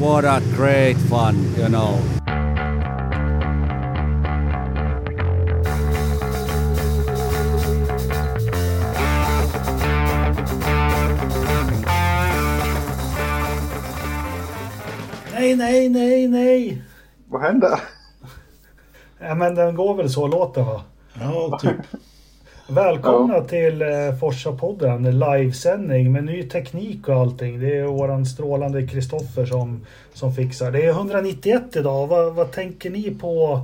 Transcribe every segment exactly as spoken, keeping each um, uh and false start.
what a great fun, you know. Nej, nej, nej, nej. Vad hände? Ja, men den går väl så låten, va? Ja, typ. Välkomna ja. till eh, Forsapodden, livesändning med ny teknik och allting. Det är våran strålande Kristoffer som, som fixar. Det är etthundranittioett idag. Va, vad tänker ni på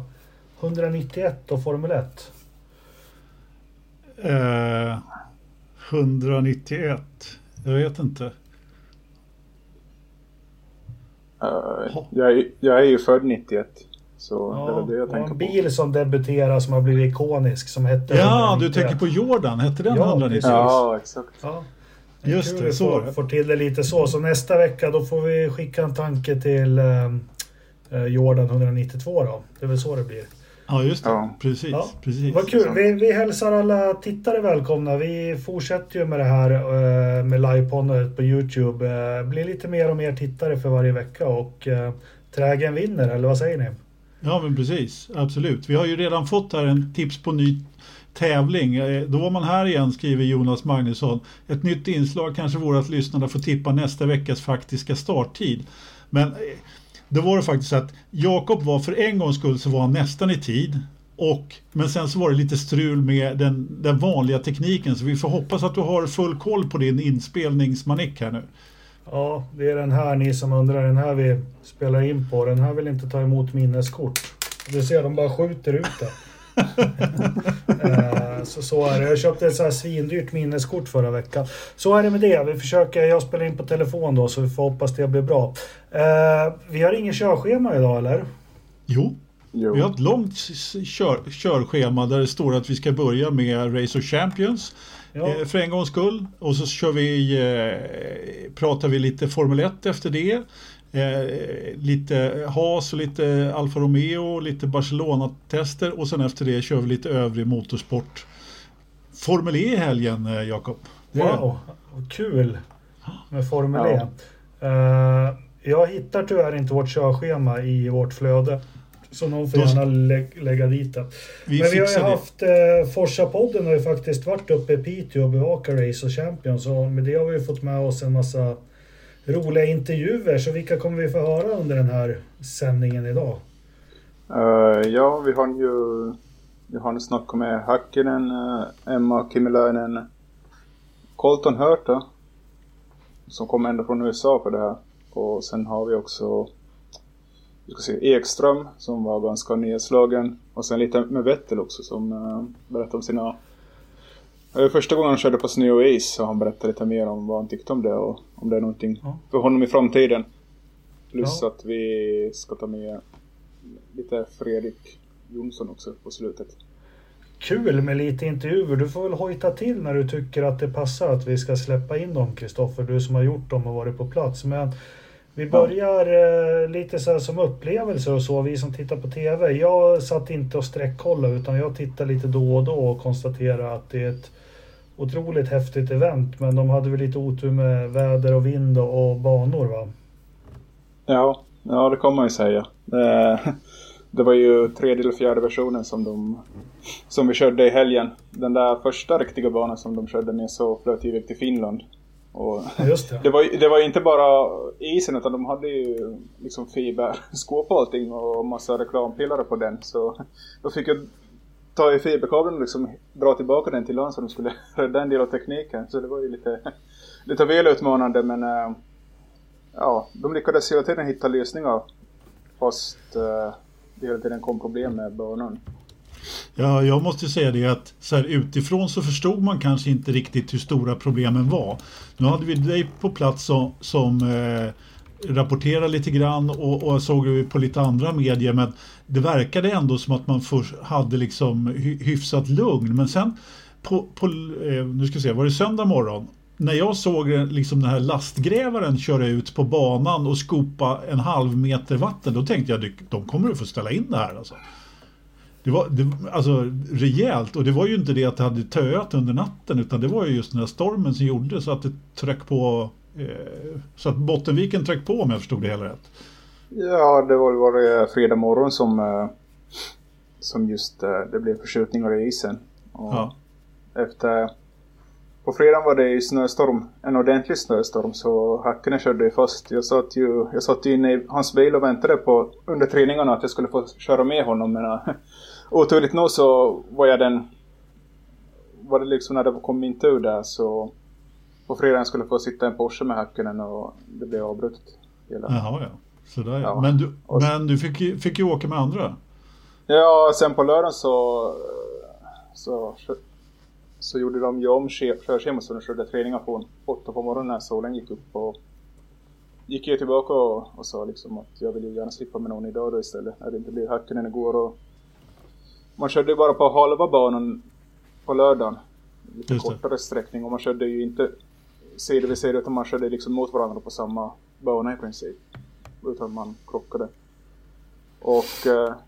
etthundranittioett och Formel ett? Eh, etthundranittioett? Jag vet inte. Uh, jag, jag är ju född nittioett, så ja, det är det jag tänker på. En bil som debuterar som har blivit ikonisk som hette Ja, etthundranittioett. Du tänker på Jordan, hette den ja, etthundranittioett? Ja, exakt. Ja. Just det, så får, får till det lite så. Så nästa vecka då får vi skicka en tanke till eh, Jordan etthundranittiotvå då. Det är väl så det blir. Ja, just det. Ja. Precis, ja. precis. Vad kul. Vi, vi hälsar alla tittare välkomna. Vi fortsätter ju med det här eh, med livepoddar på YouTube. Eh, blir lite mer och mer tittare för varje vecka och eh, trägen vinner, eller vad säger ni? Ja, men precis. Absolut. Vi har ju redan fått här en tips på ny tävling. Eh, då var man här igen, skriver Jonas Magnusson. Ett nytt inslag kanske vore att lyssnarna får tippa nästa veckas faktiska starttid. Men... Eh, Det var det faktiskt att Jakob var för en gångs skull så var han nästan i tid. Och, men sen så var det lite strul med den, den vanliga tekniken. Så vi får hoppas att du har full koll på din inspelningsmanick här nu. Ja, det är den här ni som undrar. Den här vi spelar in på. Den här vill inte ta emot minneskort. Du ser, de bara skjuter ut det. så, så är det. Jag köpte ett så här svindyrt minneskort förra veckan. Så är det med det. Vi försöker, jag spelar in på telefon då, så vi får hoppas det blir bra. Uh, vi har ingen körschema idag, eller? Jo, jo. Vi har ett långt kör, körschema där det står att vi ska börja med Race of Champions ja. eh, för en gångs skull. Och så kör vi, eh, pratar vi lite Formel ett efter det. Eh, lite Haas och lite Alfa Romeo och lite Barcelona-tester och sen efter det kör vi lite övrig motorsport. Formel E i helgen, eh, Jakob. Wow, kul med Formel E. Ja. Eh, jag hittar tyvärr inte vårt körschema i vårt flöde, så någon får gärna lä- lägga dit det. Vi Men vi har ju det. haft eh, Forsapodden har ju faktiskt varit uppe i Piteå och bevakar Race of Champions, och med det har vi fått med oss en massa roliga intervjuer, så vilka kommer vi få höra under den här sändningen idag? Uh, ja, vi har ju vi har nu snackat med Häkkinen, Emma Kimiläinen, Colton Herta som kommer ända från U S A för det här, och sen har vi också vi ska se, Ekström som var ganska nedslagen, och sen lite med Vettel också som uh, berättar om sina första gången han körde på snö och is, så han berättade lite mer om vad han tyckte om det och om det är någonting ja. för honom i framtiden. Plus ja. att vi ska ta med lite Fredrik Jonsson också på slutet. Kul med lite intervjuer. Du får väl hojta till när du tycker att det passar att vi ska släppa in dem, Kristoffer. Du som har gjort dem och varit på plats. Men vi börjar ja. lite så här som upplevelser och så, vi som tittar på tv. Jag satt inte och sträckkollade, utan jag tittar lite då och då och konstaterar att det är ett otroligt häftigt event, men de hade väl lite otur med väder och vind och banor, va? Ja, ja det kommer man ju säga. Det, det var ju tredje eller fjärde versionen som, de, som vi körde i helgen. Den där första riktiga banan som de körde med så flöt iväg till Finland. Och ja, just det. det var ju det var inte bara isen, utan de hade ju liksom fiberskåp och allting och massa reklampelare på den. Så då fick jag ta i fiberkabeln och liksom dra tillbaka den till land så de skulle rädda en del av tekniken. Så det var ju lite, lite väl utmanande, men äh, ja, de lyckades hela tiden hitta lösningar fast äh, det hela tiden kom problem med banan. Ja, jag måste säga det att så här, utifrån så förstod man kanske inte riktigt hur stora problemen var. Nu hade vi dig på plats som, som eh, rapporterade lite grann och, och såg vi på lite andra medier, men det verkade ändå som att man först hade liksom hyfsat lugn. Men sen, på, på, eh, nu ska jag se, var det söndag morgon? När jag såg liksom den här lastgrävaren köra ut på banan och skopa en halv meter vatten, då tänkte jag de kommer att få ställa in det här alltså. Det var det, alltså rejält, och det var ju inte det att det hade töat under natten, utan det var ju just den här stormen som gjorde så att det tryck på Så att Bottenviken tryckte på, om jag förstod det hela rätt. Ja, det var, var det fredag morgon som, som just det blev förskjutningar i isen. Och ja. Efter, på fredagen var det snöstorm, en ordentlig snöstorm, så Häkkinen körde först. Jag satt ju, jag satt ju inne i hans bil och väntade på under träningarna att jag skulle få köra med honom. Men uh, oturligt nog så var jag den, var det liksom när det kom min tur där, så på fredagen skulle jag få sitta i en Porsche med Häkkinen och det blev avbrutet. Jaha, ja. Sådär. Ja. Men du, men du fick, fick ju åka med andra? Ja, sen på lördagen så... så Så gjorde de ju om körschemat, så de körde träningar från åtta på morgonen när solen gick upp. Och gick jag tillbaka och, och sa liksom att jag vill ju gärna slippa med någon idag då istället. När det inte blir Häkkinen igår. Och man körde ju bara på halva banan på lördagen. Lite kortare sträckning. Och man körde ju inte sida vid sida, utan man körde liksom mot varandra på samma bana i princip. Utan man krockade. Och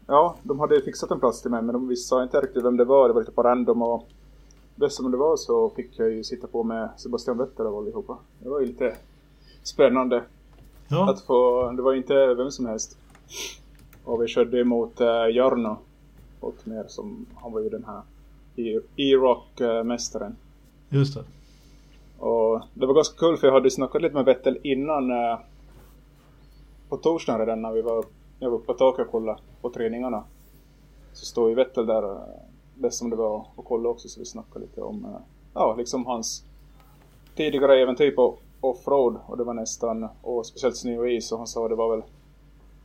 ja, de hade fixat en plats till mig, men de visste inte riktigt vem det var. Det var lite på random och... bäst som det var så fick jag ju sitta på med Sebastian Vettel och allihopa. Det var ju lite spännande. Ja. Att få, det var ju inte vem som helst. Och vi körde emot uh, Jarno. Och mer som, han var ju den här E-rock-mästaren. Just det. Och det var ganska kul, för jag hade snackat lite med Vettel innan. Uh, på torsdagen redan när vi var, jag var uppe på taket och kollade på träningarna. Så står ju Vettel där... Uh, bäst som det var att kolla också, så vi snackade lite om ja, liksom hans tidigare äventyr på offroad, och det var nästan, och speciellt snö och is, och han sa det var väl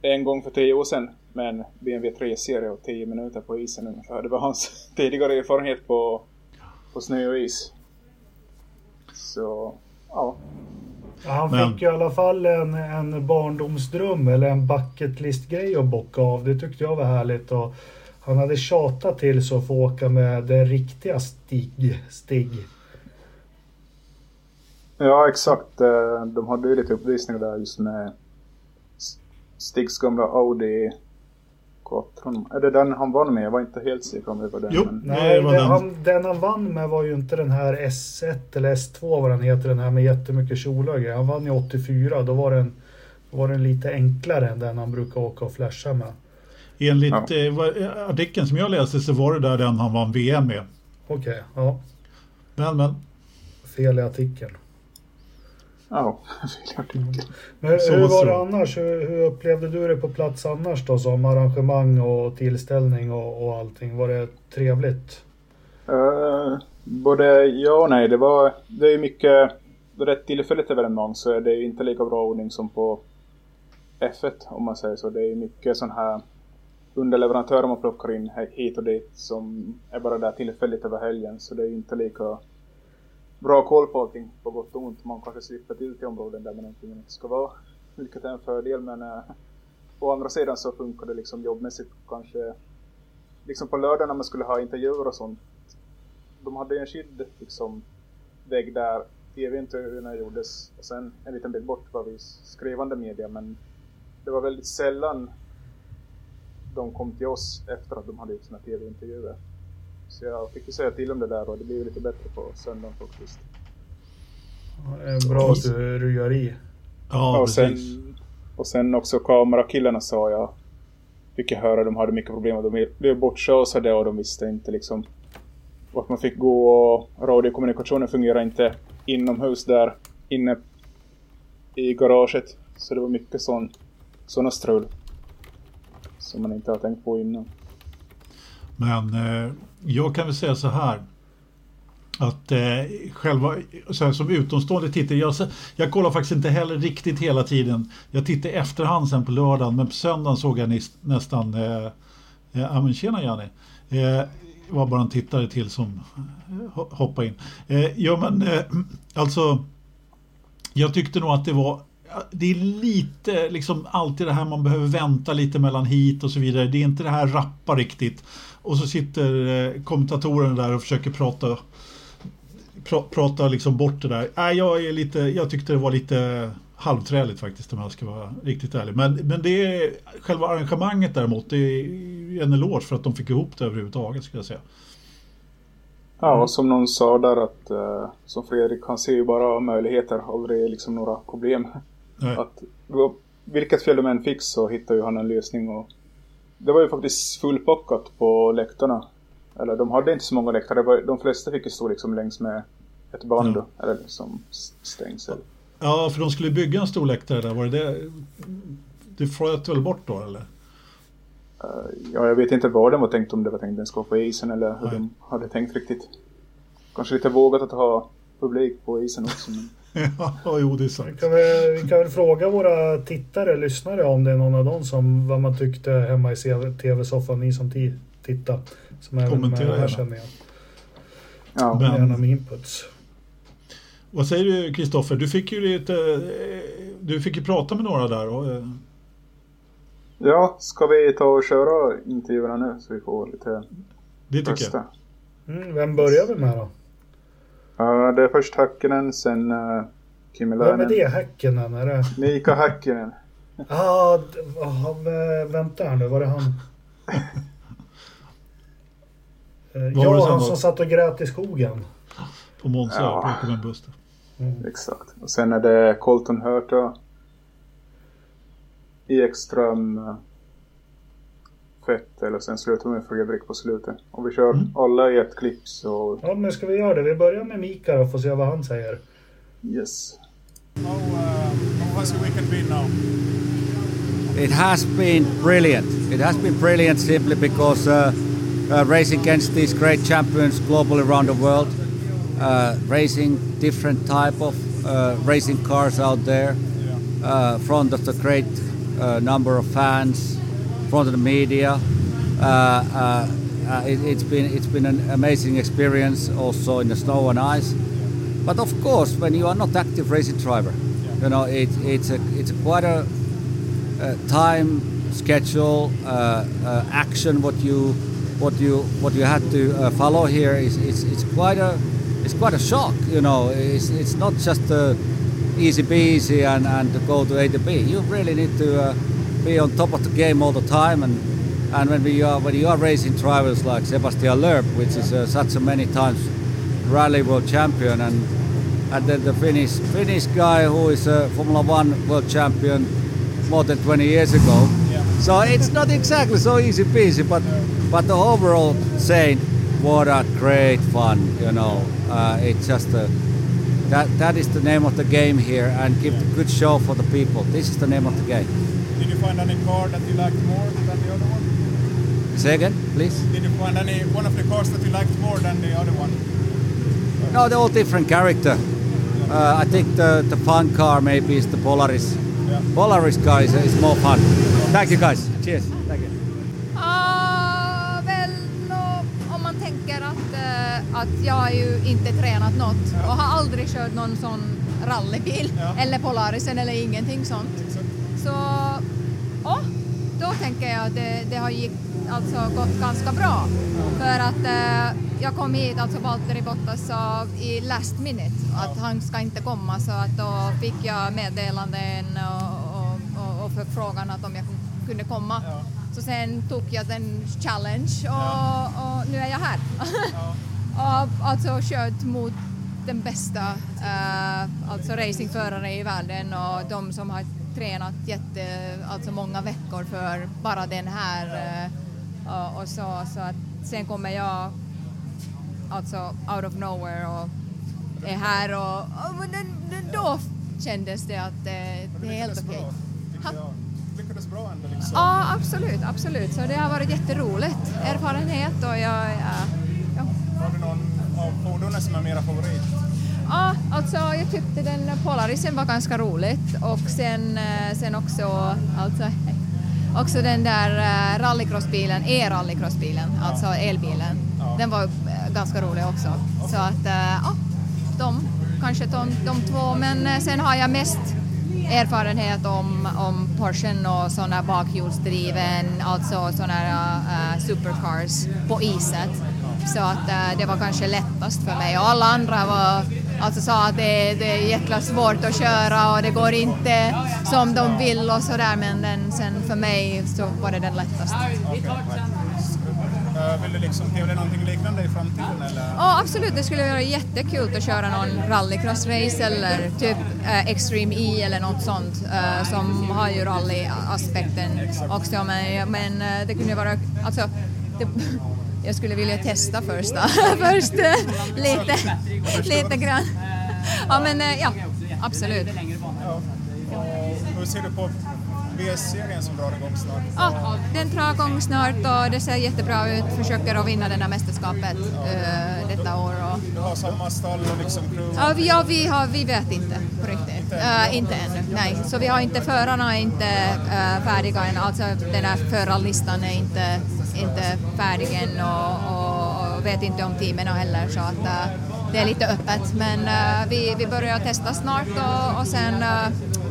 en gång för tio år sedan med en B M W tre-serie och tio minuter på isen ungefär. Det var hans tidigare erfarenhet på, på snö och is. Så, ja. Han fick men... i alla fall en, en barndomsdröm eller en bucket list grej att bocka av. Det tyckte jag var härligt, och han hade tjatat till så att få åka med det riktiga Stig. Stig. Ja, exakt. De hade ju lite uppvisningar där just med Stigs gamla Audi Quattron. Är det den han vann med? Jag var inte helt säker om det var den. Jo, men... nej, den han, den han vann med var ju inte den här S ett eller S två, vad den heter, den här med jättemycket kjolar. Han vann ju åttiofyra, då var den, då var den lite enklare än den han brukar åka och flasha med. Enligt ja. Artikeln som jag läste så var det där den han vann V M med. Okej, okay, ja. Men, men. Fel i artikeln. Ja, fel i artikeln. Men så, hur var så. Det annars? Hur, hur upplevde du det på plats annars då? Som arrangemang och tillställning och, och allting. Var det trevligt? Uh, både ja och nej. Det, var, det är ju mycket... rätt tillfälligt evenemang, så är det ju inte lika bra ordning som på F ett, om man säger så. Det är mycket sån här... underleverantörer man plockar in hit och dit som är bara där tillfälligt över helgen, så det är inte lika bra koll på allting på gott och ont. Man kanske slipper till till områden där man egentligen inte ska vara, vilket är en fördel, men äh, å andra sidan så funkar det liksom jobbmässigt kanske liksom på lördag när man skulle ha intervjuer och sånt. De hade ju en skild liksom vägg där tv-intervjuerna gjordes, och sen en liten bit bort var vi skrivande media, men det var väldigt sällan de kom till oss efter att de hade gjort sina tv-intervjuer. Så jag fick ju säga till om det där, och det blev lite bättre på söndagen faktiskt. Ja, bra att du gör i. Ja, och, sen, och sen också kamerakillarna sa jag. Fick jag höra att de hade mycket problem. De blev bortsåsade och de visste inte liksom vart man fick gå. Och radiokommunikationen fungerar inte inomhus där inne i garaget. Så det var mycket sån, såna strul som man inte har tänkt på innan. Men eh, jag kan väl säga så här att eh, själva så här, som utomstående tittare, jag, jag kollar faktiskt inte heller riktigt hela tiden. Jag tittar efterhand sen på lördagen, men på söndagen såg jag nist, nästan eh, ja men tjena Janne. Eh, var bara en tittare till som hoppade in. Eh, ja men eh, alltså jag tyckte nog att det var det är lite liksom alltid det här man behöver vänta lite mellan hit och så vidare. Det är inte det här rappa riktigt. Och så sitter kommentatorerna där och försöker prata pra, prata liksom bort det där. Nej, jag är lite jag tyckte det var lite halvträligt faktiskt, om jag ska vara riktigt ärlig. Men men det är själva arrangemanget däremot, det är en eloge för att de fick ihop det överhuvudtaget, skulle jag säga. Ja, och som någon sa där att eh, som Fredrik, han ser ju bara möjligheter, aldrig liksom några problem. Nej. Att vilket fel de än fick så hittar ju han en lösning, och det var ju faktiskt fullpackat på läktarna. Eller de hade inte så många läktare, var, de flesta fick ju stå liksom längs med ett band, ja. Eller liksom stängsel. Ja, för de skulle bygga en stor läktare där, var det det? Det flöt väl bort då, eller? Ja, jag vet inte vad de var tänkt, om det var tänkt att den ska vara på isen eller hur. Nej. De hade tänkt riktigt. Kanske lite vågat att ha publik på isen också. Men... ja, jo, det är sant. Vi kan, väl, vi kan väl fråga våra tittare och lyssnare om det är någon av dem som, vad man tyckte hemma i tv-soffan, ni som t- tittade. Som även kommentera med här känner jag. Ja. Men... gärna med inputs. Vad säger du, Kristoffer? Du fick ju lite, du fick ju prata med några där och... Ja, ska vi ta och köra intervjuerna nu så vi får lite... Det tycker rösta. Jag. Mm, vem börjar vi med då? Uh, det är först Häkkinen, sen uh, Kimiläinen. Vem är det, Häkkinen? Är det... Mika Häkkinen. Ja, ah, vänta här nu, var det han? uh, ja, han som satt och grät i skogen. På Monza, ja. På den bussen. Mm. Exakt. Och sen är det Colton Herta. I Ekström, Vettel, och sen slutar med Fredrik på slutet. Om vi kör mm. alla i ett klipp så... Ja, men ska vi göra det? Vi börjar med Mika och får se vad han säger. Yes. How, uh, how has the weekend been now? It has been brilliant. It has been brilliant simply because uh, uh, racing against these great champions globally around the world, uh, racing different type of uh, racing cars out there. Uh, front of the great uh, number of fans, front of the media. Uh, uh, uh, it, it's been it's been an amazing experience also in the snow and ice. But of course, when you are not active racing driver, yeah. you know it, it's a it's quite a, a time schedule uh, uh, action. What you what you what you had to uh, follow here is it's it's quite a it's quite a shock. You know, it's it's not just a easy peasy and, and to go to A to B. You really need to uh, be on top of the game all the time, and and when we are when you are racing drivers like Sebastian Loeb, which yeah. is uh, such a many times rally world champion, and and then the Finnish Finnish guy who is a Formula One world champion more than twenty years ago. Yeah. So it's not exactly so easy peasy, but yeah. but the overall saying, what a great fun, you know. Uh, it's just a That that is the name of the game here, and give yeah. a good show for the people. This is the name of the game. Did you find any car that you liked more than the other one? Say again, please. Did you find any one of the cars that you liked more than the other one? No, they're all different character. Yeah. Uh, I think the the fun car maybe is the Polaris. Yeah. Polaris car is, is more fun. Yeah. Thank you guys. Cheers. Thank you. Ah, uh, well, no, om man tänker att uh, att jag har ju inte tränat något. Yeah. Och aldrig kört någon sån rallybil ja. Eller Polarisen eller ingenting sånt. Exakt. Så ja, då tänker jag att det, det har gick, alltså, gått ganska bra. Ja. För att eh, jag kom hit, alltså Valtteri Bottas sa i last minute ja. Att han ska inte komma, så att då fick jag meddelanden och, och, och, och förfrågan att om jag kunde komma. Ja. Så sen tog jag den challenge och, ja. Och nu är jag här. Ja. Och alltså kört mot den bästa eh, alltså racingförare i världen, och de som har tränat jätte, alltså många veckor för bara den här eh, och, och så, så att sen kommer jag alltså out of nowhere och är här, och, och men då kändes det att eh, det är helt okej. Det lyckades bra ändå liksom. Ja, absolut, absolut. Så det har varit jätteroligt erfarenhet, och jag eh, har du någon av fordonen som är mera favorit? Ja, alltså jag tyckte den Polarisen var ganska roligt, och sen, sen också, alltså, också den där rallycrossbilen, e-rallycrossbilen, ja. Alltså elbilen. Ja. Den var ganska rolig också. Ja. Så att ja, de, kanske de, de två, men sen har jag mest erfarenhet om, om Porschen och sådana bakhjulsdriven, alltså sådana uh, supercars på iset. Så att äh, det var kanske lättast för mig. Och alla andra var, alltså, sa att det, det är jäkla svårt att köra och det går inte som de vill och sådär. Men den, sen för mig så var det den lättaste. Okay. Vill du liksom tävla någonting liknande i framtiden? Eller? Ja, absolut. Det skulle vara jättekul att köra någon rallycross-race eller typ eh, Extreme E eller något sånt eh, som har ju rally-aspekten också. Men, men det kunde vara... Alltså, det, jag skulle vilja testa först då. Först lite, lite grann. Ja, men ja, absolut. Ja. Hur ser du på V S-serien som drar igång snart? Ja, den drar igång snart och det ser jättebra ut. Försöker att vinna det här mästerskapet uh, detta år. Och... Du har samma stall och liksom... Ja, vi, ja, vi, har, vi vet inte på riktigt. Uh, inte ännu, nej. Så vi har inte, förarna är inte uh, färdiga än. Alltså den här förarlistan är inte, inte färdig än och, och, och vet inte om teamen heller. Så att uh, det är lite öppet. Men uh, vi, vi börjar testa snart och, och sen... Uh,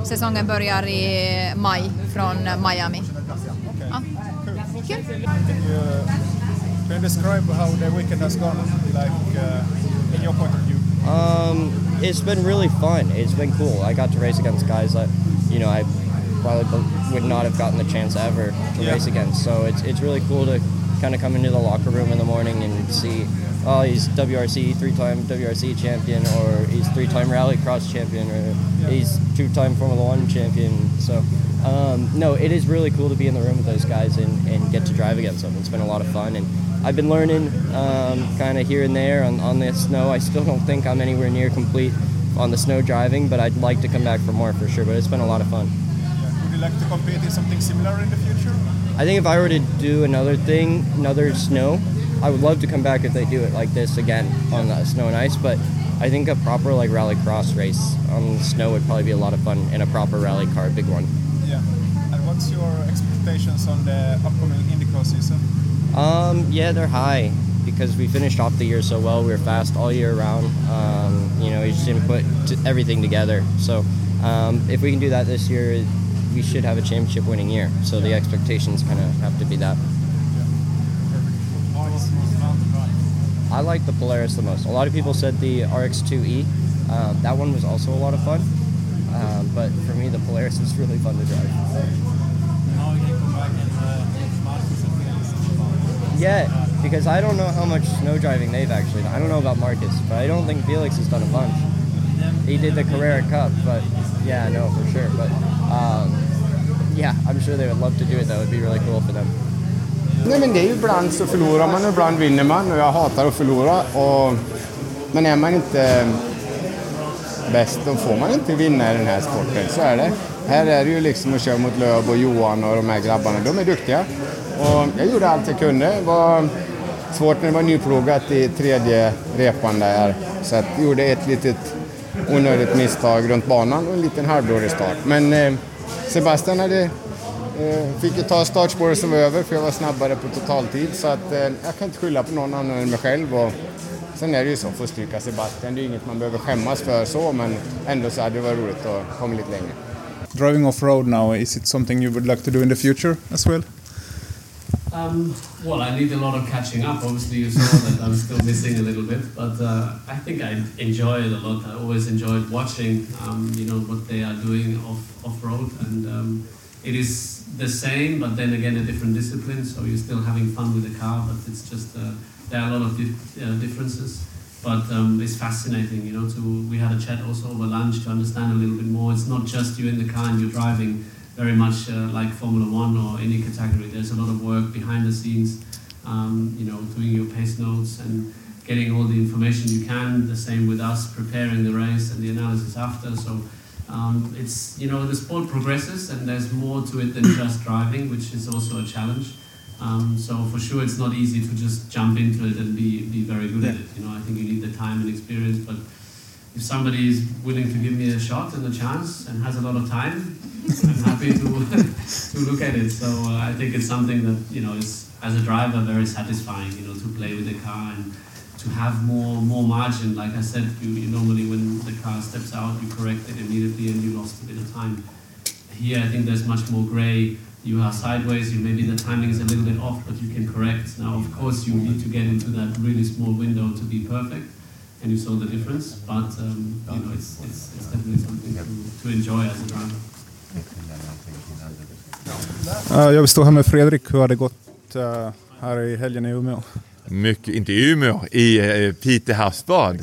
Säsongen börjar i maj från Miami. Okay. Ah. Cool. Cool. Can you, can you describe how the weekend has gone, like uh, in your point of view? Um, it's been really fun. It's been cool. I got to race against guys that, you know, I probably would not have gotten the chance ever to yeah. race against. So it's it's really cool to kind of come into the locker room in the morning and see, oh, he's W R C three-time W R C champion, or he's three-time rallycross champion, or yeah. he's two-time Formula one champion. So, um, no, it is really cool to be in the room with those guys and, and get to drive against them. It's been a lot of fun, and I've been learning um, kind of here and there on, on the snow. I still don't think I'm anywhere near complete on the snow driving, but I'd like to come back for more for sure, but it's been a lot of fun. Yeah. Would you like to compete in something similar in the future? I think if I were to do another thing, another snow, I would love to come back if they do it like this again on the snow and ice, but I think a proper like rallycross race on snow would probably be a lot of fun in a proper rally car, big one. Yeah. And what's your expectations on the upcoming IndyCar season? Um, yeah, they're high because we finished off the year so well. We were fast all year round. Um, you know, we just didn't put t- everything together. So um, if we can do that this year, we should have a championship winning year. So the expectations kind of have to be that. I like the Polaris the most. A lot of people said the R X two E. Um, that one was also a lot of fun. Um, but for me, the Polaris was really fun to drive. Yeah, because I don't know how much snow driving they've actually done. I don't know about Marcus, but I don't think Felix has done a bunch. He did the Carrera Cup, but yeah, no, for sure. But um, yeah, I'm sure they would love to do it. That would be really cool for them. Nej, men det är ju ibland så förlorar man och ibland vinner man, och jag hatar att förlora. Och, men är man inte bäst, då får man inte vinna i den här sporten, så är det. Här är det ju liksom att köra mot Lööb och Johan och de här grabbarna, de är duktiga. Och jag gjorde allt jag kunde. Det var svårt när det var nyplogat i tredje repan där. Så jag gjorde ett litet onödigt misstag runt banan och en liten halvdålig start. Men eh, Sebastian hade... Fick ju ta startspåret som var över, för jag var snabbare på totaltid, så att eh, jag kan inte skylla på någon annan än mig själv. Och sen är det ju så, för att stryka Sebastian, det är ju inget man behöver skämmas för så, men ändå så hade det varit roligt att komma lite längre. Driving off-road now, is it something you would like to do in the future as well? Um, well, I need a lot of catching up. Obviously, you saw that I'm still missing a little bit, but uh, I think I enjoy it a lot. I always enjoyed watching, um, you know, what they are doing off, off-road, and um, it is the same, but then again a different discipline, so you're still having fun with the car, but it's just uh, there are a lot of dif- uh, differences, but um, it's fascinating, you know, to, we had a chat also over lunch to understand a little bit more. It's not just you in the car and you're driving, very much uh, like Formula One or any category. There's a lot of work behind the scenes, um, you know, doing your pace notes and getting all the information you can, the same with us, preparing the race and the analysis after. So Um, it's, you know, the sport progresses and there's more to it than just driving, which is also a challenge. Um, so for sure, it's not easy to just jump into it and be, be very good yeah. at it. You know, I think you need the time and experience, but if somebody is willing to give me a shot and a chance and has a lot of time, I'm happy to to look at it. So uh, I think it's something that, you know, is as a driver very satisfying, you know, to play with the car and to have more more margin. Like I said, you, you normally when the car steps out, you correct it immediately and you lost a bit of time. Here, I think there's much more grey. You are sideways, you maybe the timing is a little bit off, but you can correct. Now, of course, you need to get into that really small window to be perfect, and you saw the difference, but um, you know, it's, it's, it's definitely something to, to enjoy as a driver. Uh, jag vill stå här med Fredrik. Hur har det gått uh, här i helgen i Umeå. Mycket, inte i Umeå, i eh, Pitehavsbad.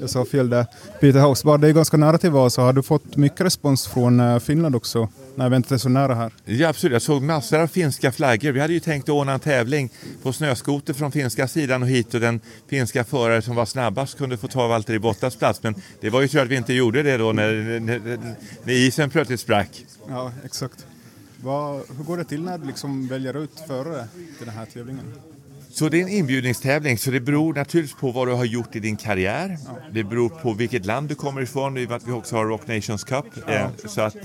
Jag sa fel där. Pitehavsbad, det är ganska nära till Vasa. Har du fått mycket respons från Finland också? När vi inte är så nära här. Ja, absolut. Jag såg massor av finska flaggor. Vi hade ju tänkt att ordna en tävling på snöskoter från finska sidan och hit. Och den finska förare som var snabbast kunde få ta Valtteri Bottas plats. Men det var ju tur att vi inte gjorde det då när, när, när isen plötsligt sprack. Ja, exakt. Vad, hur går det till när du liksom väljer ut förare till den här tävlingen? Så det är en inbjudningstävling, så det beror naturligtvis på vad du har gjort i din karriär. Det beror på vilket land du kommer ifrån, i och med att vi också har Rock Nations Cup. Så att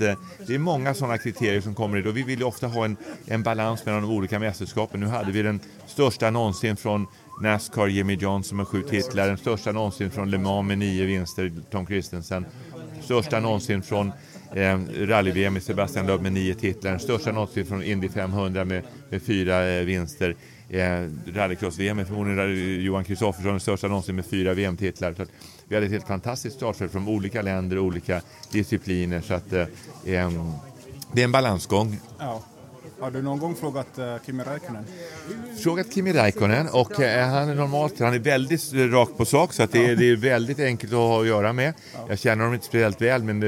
det är många sådana kriterier som kommer in. Och vi vill ju ofta ha en, en balans mellan de olika mästerskapen. Nu hade vi den största någonsin från NASCAR, Jimmy Johnson med sju titlar. Den största någonsin från Le Mans med nio vinster, Tom Kristensen. Största någonsin från eh, rally-V M med Sebastian Loeb med nio titlar. Den största någonsin från Indy femhundra med, med fyra eh, vinster. Eh, rallycross-V M är förmodligen Johan Kristoffersson, den största någonsin med fyra V M-titlar. Så att vi hade ett helt fantastiskt startfält från olika länder och olika discipliner. Så att, eh, det är en balansgång. Ja. Har du någon gång frågat eh, Kimi Räikkönen? Frågat Kimi Räikkönen och eh, han är normalt, han är väldigt rakt på sak, så att det, är, det är väldigt enkelt att ha att göra med. Ja. Jag känner honom inte speciellt väl, men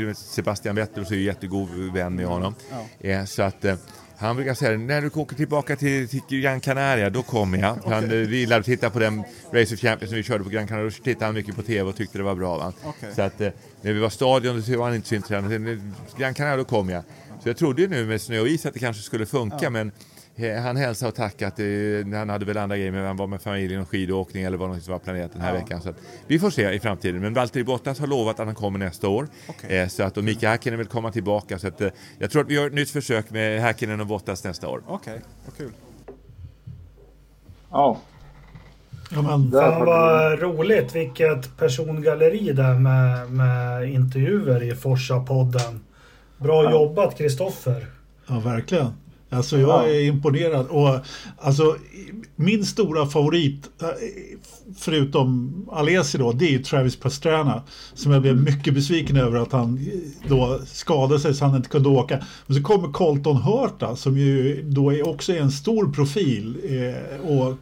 eh, Sebastian Vettel så är ju jättegod vän med honom. Ja. Eh, så att eh, han brukar säga, när du åker tillbaka till, till Gran Canaria, då kommer jag. Han okay. Gillade att titta på den Race of Champions som vi körde på Gran Canaria. Då tittade han mycket på tv och tyckte det var bra. Va? Okay. Så att eh, när vi var i stadion så var han inte så intresserad. Gran Canaria, då kommer jag. Så jag trodde ju nu med snö och is att det kanske skulle funka. Ja. Men eh, han hälsade och tackade. Eh, han hade väl andra grejer, men han var med familjen och skidåkning eller vad något som var planerat den här ja. veckan. Så att, vi får se i framtiden. Men Valtteri Bottas har lovat att han kommer nästa år. Okay. Eh, så att, och Mika Häkkinen vill komma tillbaka. Så att, eh, jag tror att vi gör ett nytt försök med Häkkinen och Bottas nästa år. Okej, okay. Vad kul. Ja. Ja, men fan vad roligt. Vilket persongalleri där med, med intervjuer i Forsapodden. Bra jobbat, Kristoffer. Ja, verkligen. Alltså, jag är imponerad. Och, alltså, min stora favorit, förutom Alesi då, det är ju Travis Pastrana. Som jag blev mycket besviken över att han då skadade sig så han inte kunde åka. Men så kommer Colton Herta som ju då är också är en stor profil och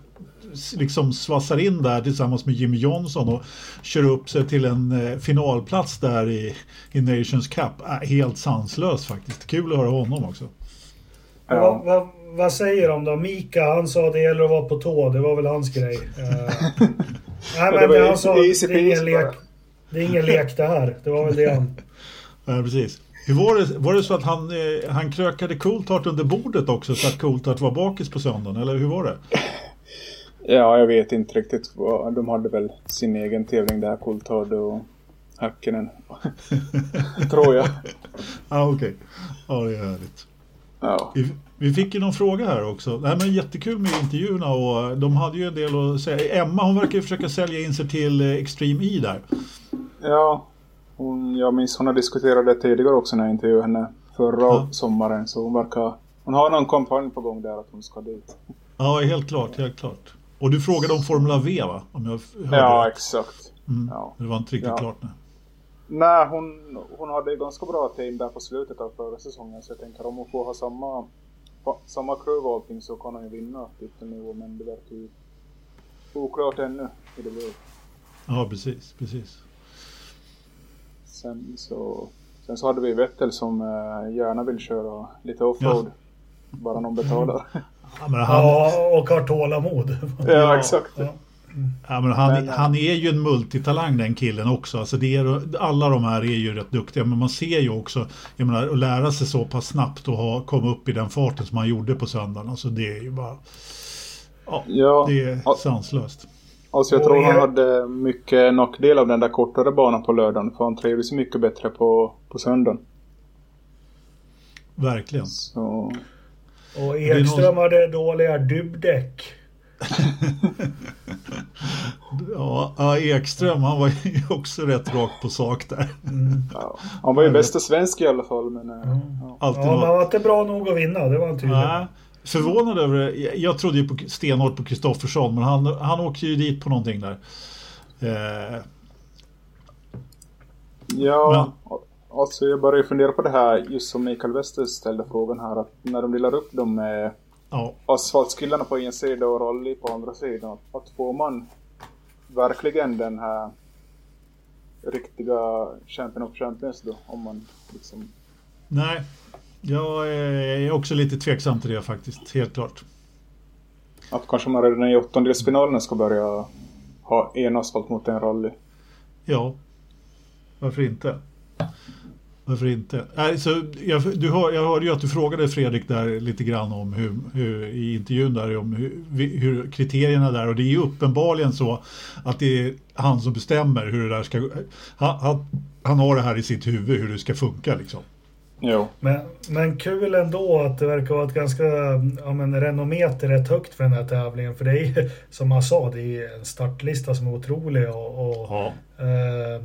liksom svassar in där tillsammans med Jimmy Johnson och kör upp sig till en finalplats där i, i Nations Cup. Helt sanslöst faktiskt. Kul att höra honom också. Ja. Vad va, va säger de då? Mika, han sa det gäller att vara på tå. Det var väl hans grej. uh, nej, men det han sa det är ingen lek. Det är ingen lek det här. Det var väl det han. Ja, precis. Hur var det, var det så att han, han krökade Coulthard under bordet också så att Coulthard var bakis på söndagen? Eller hur var det? Ja, jag vet inte riktigt. De hade väl sin egen tävling där, Coulthard och Häkkinen. Tror jag. Ja, okej. Okay. Ja, det är härligt. Ja. Vi, vi fick ju någon fråga här också. Nej, men jättekul med intervjuerna och de hade ju en del att säga. Emma, hon verkar ju försöka sälja in sig till Extreme E där. Ja, hon, jag minns hon har diskuterat det tidigare också när jag intervjuade henne förra ja. sommaren. Så hon verkar, hon har någon kampanj på gång där att hon ska dit. Ja, helt klart, helt klart. Och du frågade om Formula V, va? Om jag hörde ja, rätt. Exakt. Mm. Ja. Det var inte riktigt ja. klart nu. Nej, hon, hon hade ganska bra team där på slutet av förra säsongen. Så jag tänker om hon får ha samma, samma crew och allting så kan hon ju vinna. Men det verkar ju oklart ännu. Det blir. Ja, precis, precis. Sen så, sen så hade vi Vettel som gärna vill köra lite offroad. Ja. Bara någon betalar. Ja, men han... ja, och har tålamod. Ja, exakt. Ja. Ja, men han, men, han är ju en multitalang den killen också. Alltså det är, alla de här är ju rätt duktiga. Men man ser ju också, jag menar, att lära sig så pass snabbt och ha, komma upp i den farten som han gjorde på söndagen. Alltså det är ju bara... Ja, ja. Det är sanslöst. Alltså jag tror och, han hade mycket nackdel av den där kortare banan på lördagen. För han trivdes mycket bättre på, på söndagen. Verkligen. Så... Och Ekström hade dåliga dubbdäck. Ja, Ekström, han var ju också rätt rakt på sak där. Mm. Ja, han var ju bästa svensk i alla fall. Men, mm. ja. Alltid ja, var... han var inte bra nog att vinna, det var han tydligt. Nej, förvånad över det. Jag trodde ju på stenhårt på Kristoffersson, men han, han åkte ju dit på någonting där. Eh... Ja... Men... Alltså jag började fundera på det här just som Mikael Wester ställde frågan här att när de delar upp dem med Ja. Asfaltskillarna på en sida och Rolli på andra sidan. Att får man verkligen den här riktiga Champion of Champions då, om man liksom... Nej, jag är också lite tveksam till det faktiskt, helt klart. Att kanske man redan i åttondelsfinalen ska börja ha en asfalt mot en rally. Ja, varför inte? Varför inte? Alltså, jag, du hör, jag hörde ju att du frågade Fredrik där lite grann om hur, hur, i intervjun där om hur, hur kriterierna där, och det är ju uppenbarligen så att det är han som bestämmer hur det där ska, han, han, han har det här i sitt huvud hur det ska funka liksom. Jo. Men, men kul ändå att det verkar vara ett ganska, ja men renometer rätt högt för den här tävlingen, för det är ju, som han sa, det är en startlista som är otrolig och, och ja. eh,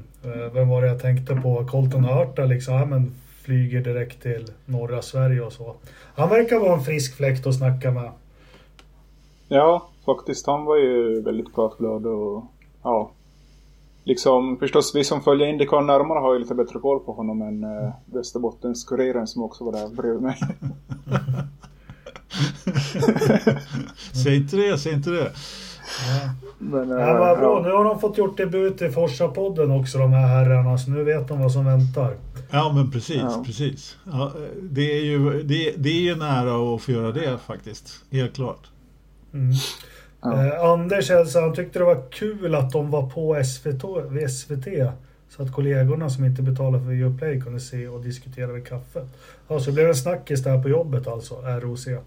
vem var det jag tänkte på? Colton Herta liksom, ja, men flyger direkt till norra Sverige och så. Han verkar vara en frisk fläkt att snacka med. Ja, faktiskt, han var ju väldigt pratglad och ja. Liksom, förstås, vi som följer IndyCar närmare har ju lite bättre koll på honom än eh, Västerbottens-kuriren som också var där bredvid mig. Säg inte det, säg inte det. Ja. Men, eh, ja, vad bra. Ja. Nu har de fått gjort debut i Forsapodden också, de här herrarna, så nu vet de vad som väntar. Ja, men precis, ja. precis. Ja, det är ju det, det är ju nära att få göra det faktiskt, helt klart. Mm. Ja. Eh, Anders hälsade, han tyckte det var kul att de var på S V T, S V T så att kollegorna som inte betalar för Viaplay kunde se och diskutera vid kaffe. Ja, så blev det en snackis där på jobbet alltså, R O C.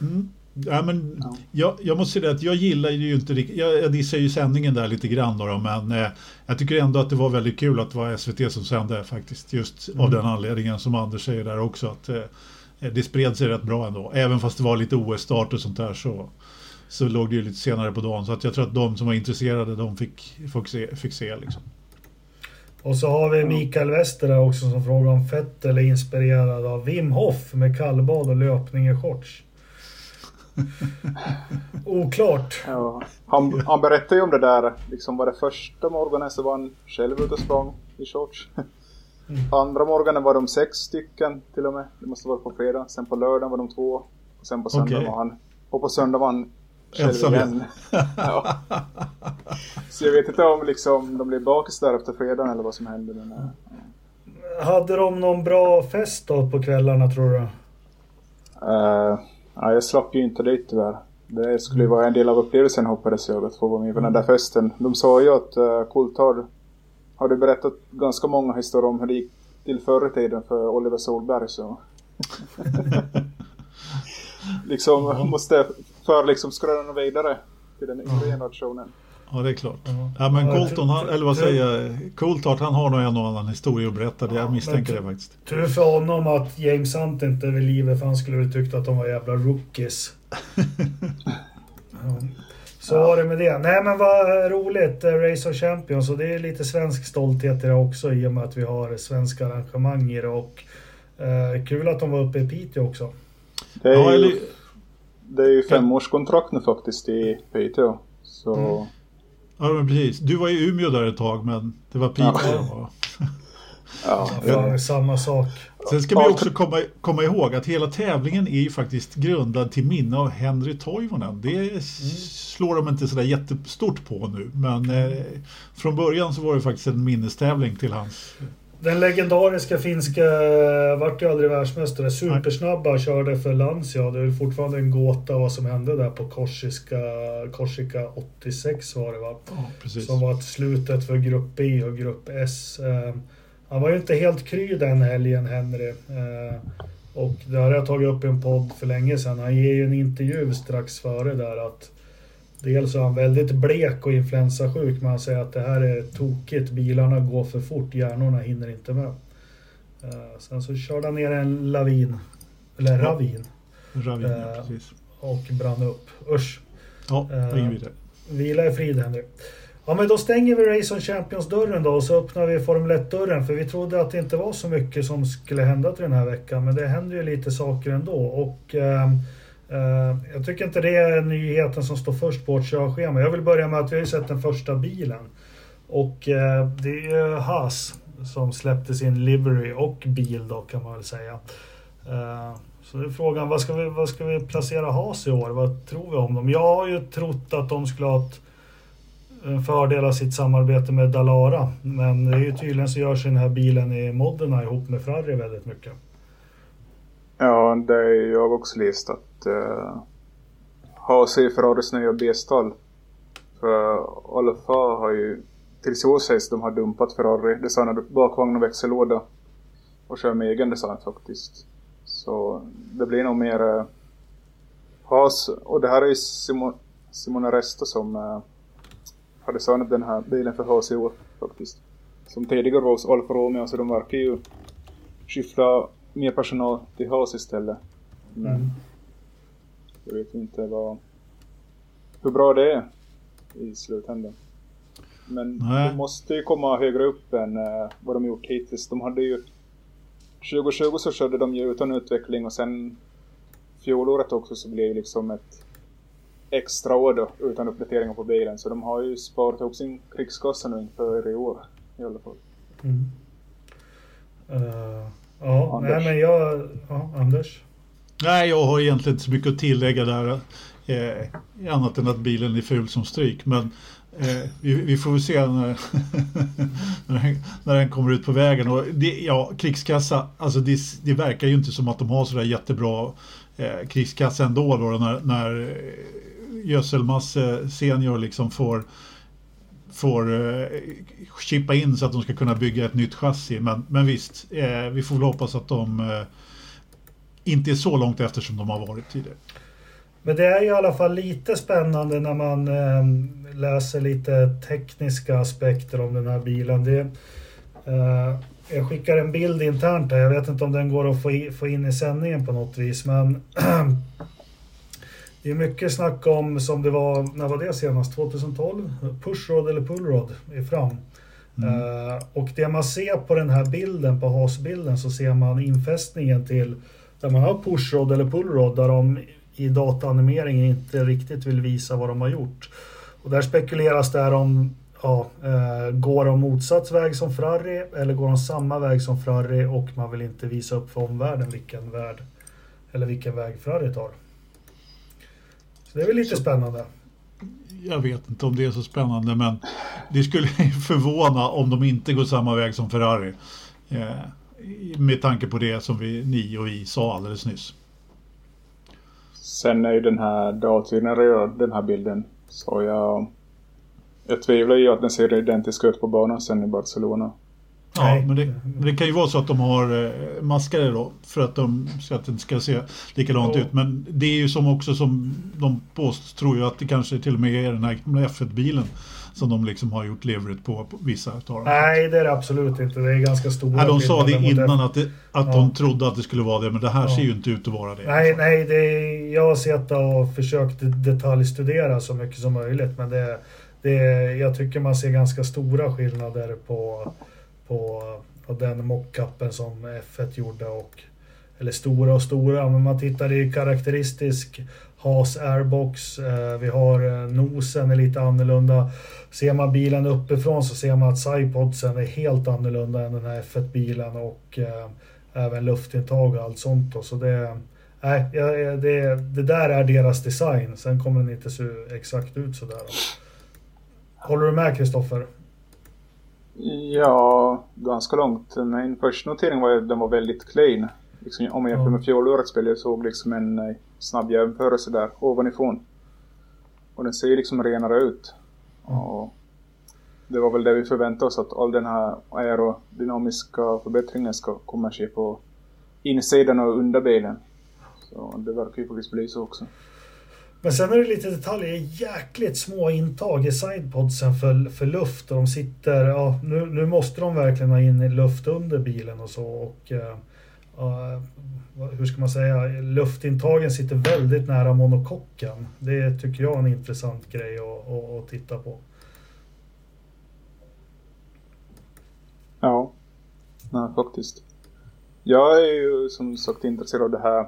Mm. Ja, men, ja. Jag, jag måste säga att jag gillar ju inte riktigt, jag, jag dissar ju sändningen där lite grann då, men eh, jag tycker ändå att det var väldigt kul att det var S V T som sände faktiskt, just mm. av den anledningen som Anders säger där också, att eh, det spred sig rätt bra ändå, även fast det var lite O S-start och sånt där så så låg det ju lite senare på dagen. Så att jag tror att de som var intresserade, de fick, fick se. Fick se liksom. Och så har vi Mikael Wester där också som frågar om Vettel är inspirerad av Wim Hof med kallbad och löpning i shorts. Oklart. Ja. Han, han berättade ju om det där. Liksom var det första morgonen så var han själv ute och sprang i shorts. Andra morgonen var de sex stycken till och med. Det måste vara på fredag. Sen på lördagen var de två. Och sen på söndag okay. var han. Och på söndag var han ensam. Ja. Så jag vet inte om liksom, de blir bakis där efter fredagen eller vad som händer. När... Hade de någon bra fest då på kvällarna tror du? Uh, ja, jag slapp ju inte dit tyvärr. Det skulle ju vara en del av upplevelsen, hoppades jag, att få vara med på den där festen. De sa ju att uh, Coulthard hade berättat ganska många historier om hur det gick till förr i tiden för Oliver Solberg. Så... liksom mm. måste... för liksom skröna vidare till den yngre ja. generationen. Ja, det är klart. Ja, ja men Colton, han, eller vad säger Coulthard, han har nog en och annan historia att berätta. Ja, jag misstänker det faktiskt. Tur för honom att James Hunt inte är vid livet, för han skulle ha tyckt att de var jävla rookies. ja. Så ja. var det med det. Nej, men vad roligt. Race of Champions, och det är lite svensk stolthet i det också, i och med att vi har svenska arrangemang i det. Och eh, kul att de var uppe i Piteå också. Det är ja, eller... Det är ju femårskontrakt nu faktiskt i Piteå. Så... Mm. Ja, men precis. Du var i Umeå där ett tag, men det var Piteå. Ja. ja, ja. Samma sak. Sen ska man också komma, komma ihåg att hela tävlingen är ju faktiskt grundad till minne av Henry Toivonen. Det mm. slår de inte sådär jättestort på nu. Men eh, från början så var det faktiskt en minnestävling till hans... Den legendariska finska vart ju aldrig världsmästare, supersnabba, körde för Lancia. Det är fortfarande en gåta vad som hände där på Korsika, Korsika åttiosex var det va? Ja, precis. Som var slutet för grupp B och grupp S. Han var ju inte helt kry den helgen, Henry. Och det har jag tagit upp i en podd för länge sedan. Han ger ju en intervju strax före där att dels är han väldigt blek och influensasjuk, men han säger att det här är tokigt, bilarna går för fort, hjärnorna hinner inte med. Uh, sen så körde han ner en lavin, eller ja. ravin, ravin uh, ja, precis. Och brann upp. Usch. Ja, uh, vila i frid, Henry. Ja, men då stänger vi Race of Champions-dörren då, och så öppnar vi Formel ett-dörren, för vi trodde att det inte var så mycket som skulle hända till den här veckan, men det händer ju lite saker ändå. Och... Uh, Uh, jag tycker inte det är nyheten som står först på vårt körschema. Jag vill börja med att vi har sett den första bilen. Och uh, det är ju Haas som släppte sin livery och bil då, kan man väl säga. Uh, Så är frågan, vad ska vi, vad ska vi placera Haas i år? Vad tror vi om dem? Jag har ju trott att de skulle ha fördela sitt samarbete med Dallara. Men det är ju tydligen så görs den här bilen i modderna ihop med Ferrari väldigt mycket. Ja, det är jag också läst att eh, Haas är Ferraris nya B-stall. För Alfa har ju, till så sägs de har dumpat Ferrari designade bakvagn och växellåda och kör med egen design faktiskt. Så det blir nog mer eh, Haas. Och det här är ju Simon, Simona Resta som eh, hade designat den här bilen för Haas i år faktiskt. Som tidigare var hos Alfa Romeo, så de verkar ju skifta mer personal till Haas istället. Men mm. jag vet inte vad, hur bra det är i slutändan. Men Nej. de måste ju komma högre upp än eh, vad de gjort hittills. De hade ju tjugo tjugo så körde de ju utan utveckling, och sen fjolåret också så blev det liksom ett extra år då, utan uppdateringar på bilen. Så de har ju sparat ihop sin krigskassa nu inför i år i alla fall. Mm. Uh, ja, Anders. Nej, men jag, ja, Anders? Nej, jag har egentligen inte så mycket att tillägga där. Eh, annat än att bilen är ful som stryk. Men eh, vi, vi får väl se när, när, den, när den kommer ut på vägen. Och det, ja, krigskassa, alltså det, det verkar ju inte som att de har så där jättebra eh, krigskassa ändå då, när, när Göselmasse senior liksom får, får eh, chippa in så att de ska kunna bygga ett nytt chassi. Men, men visst, eh, vi får väl hoppas att de eh, inte är så långt efter som de har varit tidigare. Men det är ju i alla fall lite spännande när man eh, läser lite tekniska aspekter om den här bilen. Det, eh, jag skickar en bild internt där. Jag vet inte om den går att få, i, få in i sändningen på något vis. Men det är mycket snack om, som det var, när var det senast? tjugohundratolv? Pushrod eller pullrod är fram. Mm. Eh, och det man ser på den här bilden, på Haas-bilden, så ser man infästningen till där man har pushrod eller pullrod, där de i dataanimeringen inte riktigt vill visa vad de har gjort. Och där spekuleras där om ja, eh, går de motsatt väg som Ferrari eller går de samma väg som Ferrari, och man vill inte visa upp för omvärlden vilken värld eller vilken väg Ferrari tar. Så det är väl lite så spännande. Jag vet inte om det är så spännande, men det skulle förvåna om de inte går samma väg som Ferrari. Eh, med tanke på det som vi, ni och vi sa alldeles nyss. Sen är ju den här datorn, den här bilden, så jag, jag tvivlar ju att den ser identisk ut på banan sen i Barcelona. Ja, men det, det kan ju vara så att de har maskare då, för att de, så att den ska se likadant ut. Men det är ju som också som de påstår, tror jag, att det kanske till och med är den här F ett-bilen som de liksom har gjort levret på, på vissa tar. Nej, det är det absolut inte. Det är ganska stora. Nej, de sa det innan att, det, att ja. de trodde att det skulle vara det, men det här ja. ser ju inte ut att vara det. Nej, nej det är, jag har sett och försökt detaljstudera så mycket som möjligt, men det, det, jag tycker man ser ganska stora skillnader på, på, på den mock-upen som F ett gjorde, och eller stora och stora, men man tittar i karaktäristisk Haas airbox, vi har nosen är lite annorlunda. Ser man bilen uppifrån så ser man att sidepodsen är helt annorlunda än den här F ett-bilen, och även luftintag och allt sånt då. Så det, nej, det, det där är deras design, sen kommer den inte se exakt ut sådär. Håller du med, Kristoffer? Ja, ganska långt. Min första notering var att den var väldigt clean. Liksom, om jag jämför med fjolårets spel, jag såg liksom en eh, snabb jämförelse där ovanifrån. Och den ser liksom renare ut. Mm. Och det var väl det vi förväntade oss, att all den här aerodynamiska förbättringen ska komma ske på insidan och under bilen. Så det verkar ju faktiskt bli så också. Men sen är det lite detaljer, jäkligt små intag i sidepodsen för, för luft. Och de sitter, ja, nu, nu måste de verkligen ha in luft under bilen och så, och eh, Uh, hur ska man säga, luftintagen sitter väldigt nära monokocken. Det tycker jag är en intressant grej att, att, att titta på. Ja, nej, faktiskt. Jag är ju som sagt intresserad av det här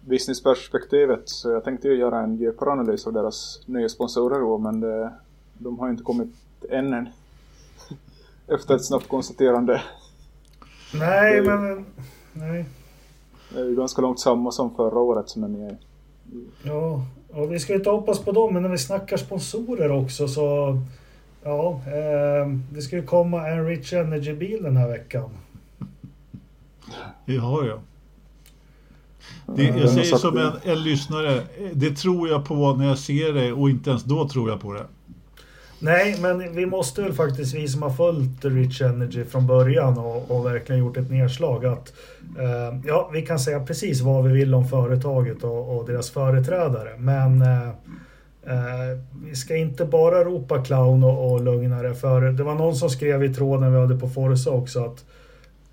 businessperspektivet, så jag tänkte ju göra en djupanalys av deras nya sponsorer då, men det, de har ju inte kommit än, än. Efter ett snabbt konstaterande. Nej, men... Nej. ganska långt samma som förra året som är med. Ja, och vi ska ju inte hoppas på dem, men när vi snackar sponsorer också så ja, eh, det ska ju komma en Rich Energy-bil den här veckan. Ja, ja. Det, jag säger som en, en lyssnare, det tror jag på när jag ser det och inte ens då tror jag på det. Nej, men vi måste väl faktiskt, vi som har följt Rich Energy från början och, och verkligen gjort ett nedslag att eh, ja, vi kan säga precis vad vi vill om företaget och, och deras företrädare, men eh, eh, vi ska inte bara ropa clown och, och lugnare, för det var någon som skrev i tråden vi hade på Forza också att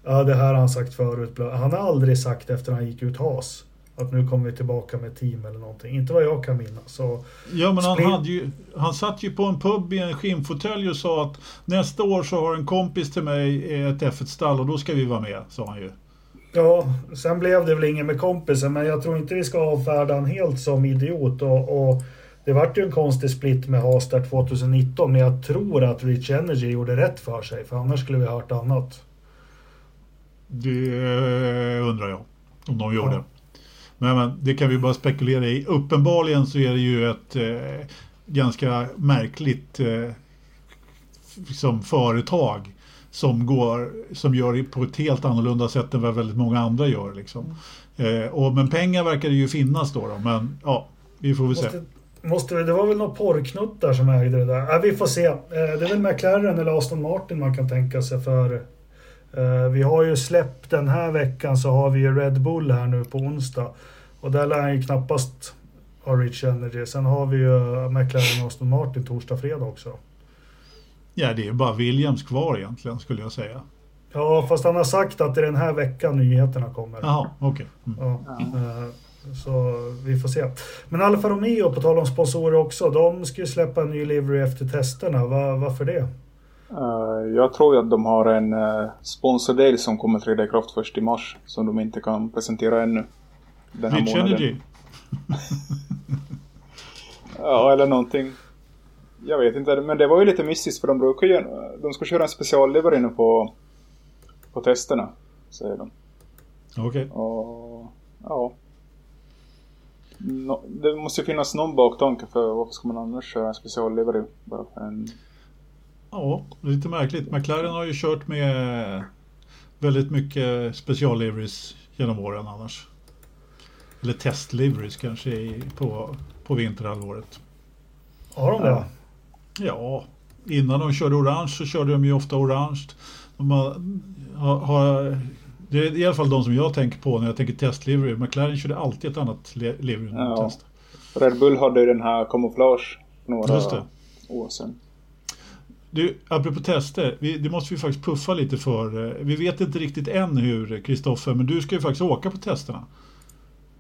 ja, det här har han sagt förut. Han har aldrig sagt efter han gick ut Haas att nu kommer vi tillbaka med team eller någonting. Inte vad jag kan minnas. Så ja, men han, spring... hade ju, han satt ju på en pub i en skinnfotölj och sa att nästa år så har en kompis till mig ett F ett-stall och då ska vi vara med, sa han ju. Ja, sen blev det väl ingen med kompisen, men jag tror inte vi ska avfärda han helt som idiot. Och, och det vart ju en konstig split med Haas där tjugonitton, men jag tror att Rich Energy gjorde rätt för sig, för annars skulle vi ha hört annat. Det undrar jag om de gör ja. det. Men, men det kan vi bara spekulera i. Uppenbarligen så är det ju ett eh, ganska märkligt eh, liksom företag som går som gör på ett helt annorlunda sätt än vad väldigt många andra gör liksom. Eh, och men pengar verkar det ju finnas då, då men ja, vi får väl se. Måste, måste det, det var väl några porrknuttar som ägde det där. Ja, vi får se. Eh, det är väl McLaren eller Aston Martin man kan tänka sig för. Vi har ju släppt den här veckan så har vi ju Red Bull här nu på onsdag. Och där lär han ju knappast ha Rich Energy. Sen har vi ju McLaren och Aston Martin torsdag fredag också. Ja, det är ju bara Williams kvar egentligen skulle jag säga. Ja, fast han har sagt att det är den här veckan nyheterna kommer. Jaha, okej. Okay. Mm. Ja, så vi får se. Men Alfa Romeo, på tal om sponsorer också, de ska ju släppa en ny livery efter testerna. Var, varför det? Jag tror att de har en sponsordel som kommer träda i kraft först i mars som de inte kan presentera ännu den här Rich månaden. Energy. Ja, eller någonting. Jag vet inte, men det var ju lite mystiskt för de brukar ju, de ska köra en speciallever inne på på testerna, säger de. Okej. Okay. Ja. No, det måste ju finnas någon baktanke för varför ska man annars köra en speciallever bara för en. Ja, lite märkligt. McLaren har ju kört med väldigt mycket special-liveries genom åren annars. Eller test-liveries kanske på, på vinterhalvåret. Har de det? Ja, innan de körde orange så körde de ju ofta orange. De har, har, det är i alla fall de som jag tänker på när jag tänker test-livery. McLaren körde alltid ett annat livery än ja. test. Red Bull hade den här camouflage några år sedan. Du, apropå tester, vi, det måste vi faktiskt puffa lite för. Vi vet inte riktigt än hur, Kristoffer, men du ska ju faktiskt åka på testerna.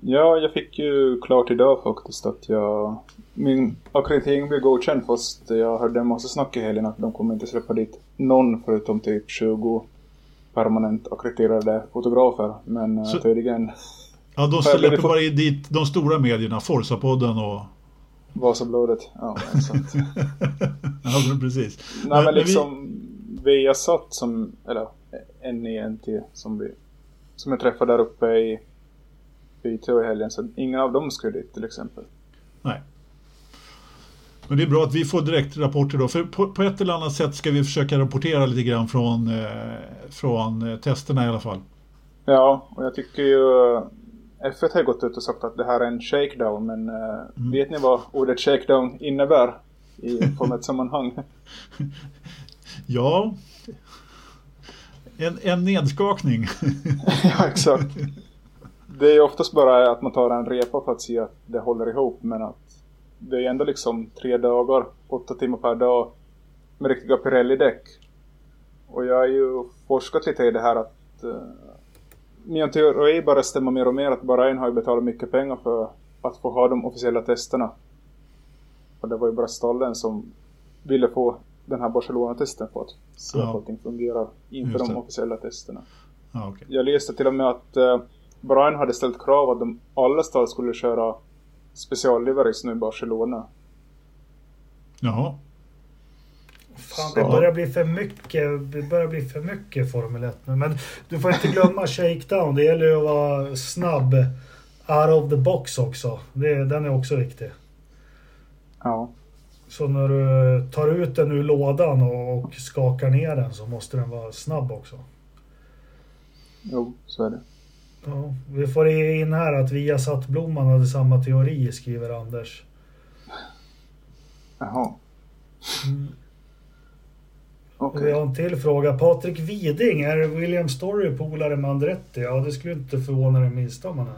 Ja, jag fick ju klart idag faktiskt att jag, min akkreditering blev godkänd fast jag hörde en massa snack i helgen att de kommer inte släppa dit någon förutom typ tjugo permanent akkrediterade fotografer. Men så, tydligen... Ja, de släpper bara fot- dit de stora medierna, Forsapodden och... Vasablodet, ja, exakt. Ja, men precis. Nej, men, men liksom vi... Viasat som, eller N E N T som vi som jag träffade där uppe i Bytö i helgen, så inga av dem skulle dit till exempel. Nej. Men det är bra att vi får direkt rapporter då, för på, på ett eller annat sätt ska vi försöka rapportera lite grann från, eh, från testerna i alla fall. Ja, och jag tycker ju... F ett har gått ut och sagt att det här är en shakedown, men mm. vet ni vad ordet shakedown innebär i formellt sammanhang? Ja, en, en nedskakning. Ja, exakt. Det är oftast bara att man tar en repa för att se att det håller ihop, men att det är ändå liksom tre dagar, åtta timmar per dag med riktiga Pirelli-däck. Och jag har ju forskat lite i det här att min teori bara stämmer mer och mer att Bahrain har ju betalat mycket pengar för att få ha de officiella testerna. Och det var ju bara stallen som ville få den här Barcelona-testen för att se ja. att allting fungerar inför de officiella testerna. Ja, okay. Jag läste till och med att eh, Bahrain hade ställt krav att de alla stall skulle köra specialliveries nu i Barcelona. Jaha. Fan, det börjar bli för mycket, det börjar bli för mycket Formel ett nu. Men du får inte glömma shakedown. Det gäller ju att vara snabb out of the box också. Det, den är också viktig. Ja. Så när du tar ut den ur lådan och skakar ner den så måste den vara snabb också. Jo, så är det. Ja, vi får in här att vi har satt blomman hade samma teori, skriver Anders. Jaha. Mm. Okay. Vi har en till fråga. Patrik Widén, är William Story polare med Andretti? Ja, det skulle inte förvåna det minsta om han är.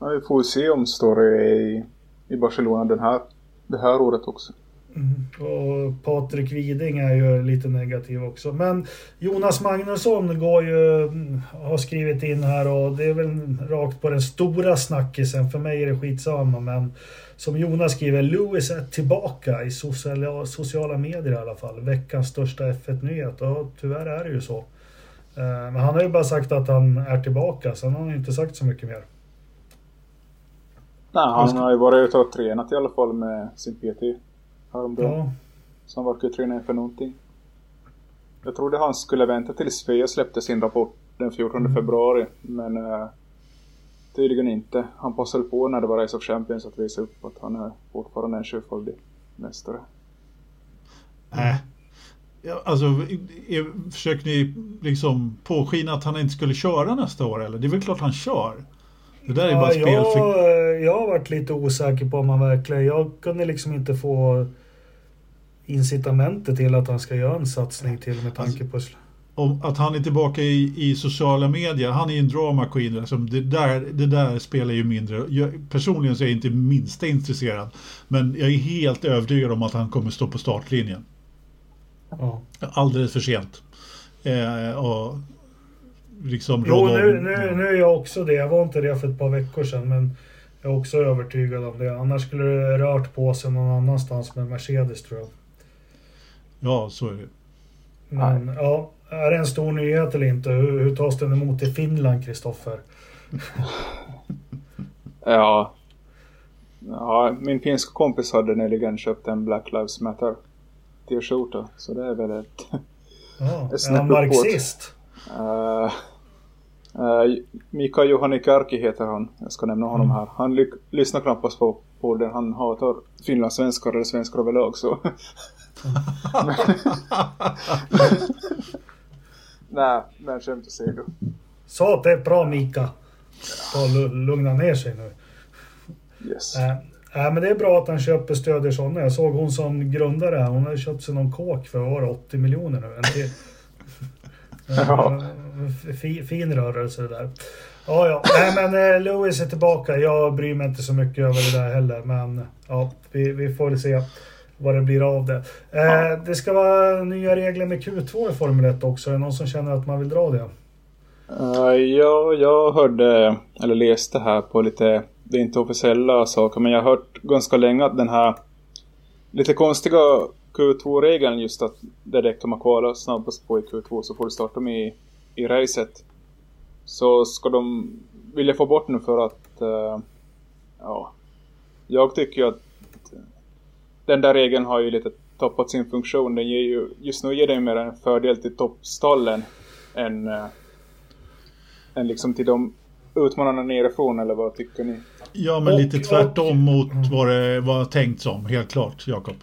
Ja, vi får se om Story är i, i Barcelona den här, det här året också. Mm. Och Patrik Widén är ju lite negativ också. Men Jonas Magnusson går ju, har skrivit in här, och det är väl rakt på den stora snackisen. För mig är det skitsamma, men som Jonas skriver, Lewis är tillbaka i sociala, sociala medier i alla fall. Veckans största F ett-nyhet, och tyvärr är det ju så. Men han har ju bara sagt att han är tillbaka, så han har ju inte sagt så mycket mer. Nej, han har ju varit ute och tränat i alla fall med sin P T. Ja. Som verkar träna för någonting. Jag trodde han skulle vänta tills F I A släppte sin rapport den fjortonde februari, men eh, tydligen inte. Han passade på när det var Race of Champions att visa upp att han är fortfarande en sjufaldig mästare. Nej. Mm. Ja, alltså, försöker ni liksom påskina att han inte skulle köra nästa år, eller? Det är väl klart han kör. Det där är ja, bara spel jag, för... jag har varit lite osäker på om han verkligen... Jag kunde liksom inte få incitamentet till att han ska göra en satsning till med tanke på... Alltså, om, att han är tillbaka i, i sociala medier. Han är ju en drama queen. Alltså, det, där, det där spelar ju mindre. Jag, personligen så är jag inte minsta intresserad. Men jag är helt övertygad om att han kommer stå på startlinjen. Ja. Alldeles för sent. Eh, och... Liksom jo, nu, nu, nu är jag också det. Jag var inte det för ett par veckor sedan, men jag är också övertygad om det. Annars skulle det rört på sig någon annanstans med Mercedes, tror jag. Ja, så är det. Men, ja, är det en stor nyhet eller inte? Hur, hur tas den emot i Finland, Kristoffer? ja. ja, min finska kompis hade nyligen köpt en Black Lives Matter t-shirt, så det är väl ett, ja, ett snäpp uppåt. Är han marxist? Uh, uh, Mika Häkkinen heter han. Jag ska nämna honom här. Han ly- lyssnar knappast på podden. Han hatar finlandssvenskar eller svenskar överlag, så. Nej, men skämt åsido. Så det är bra, Mika. L- lugna ner sig nu. Yes. uh, uh, men det är bra att han köper stöder sådana. Jag såg hon som grundare. Hon har köpt sig någon kåk för var åttio miljoner nu. Det Ja. Fin, fin rörelse det där. Ja, ja. Nej, men Lewis är tillbaka. Jag bryr mig inte så mycket över det där heller. Men ja, vi, vi får se vad det blir av det. Ja. eh, Det ska vara nya regler med Q två i Formel ett också. Är det någon som känner att man vill dra det? Uh, ja, jag hörde eller läste här på lite, det är inte officiella saker, men jag har hört ganska länge att den här lite konstiga Q två-regeln, just att direkt om man kvalar snabbast på i Q två så får du starta med i, i racet, så ska de vilja få bort nu för att uh, ja, jag tycker att den där regeln har ju lite tappat sin funktion. Den ger ju, just nu ger den mer en fördel till toppstallen än, uh, än liksom till de utmanarna nerifrån, eller vad tycker ni? Ja, men och, lite tvärtom och... mot vad det var tänkt som, helt klart, Jakob.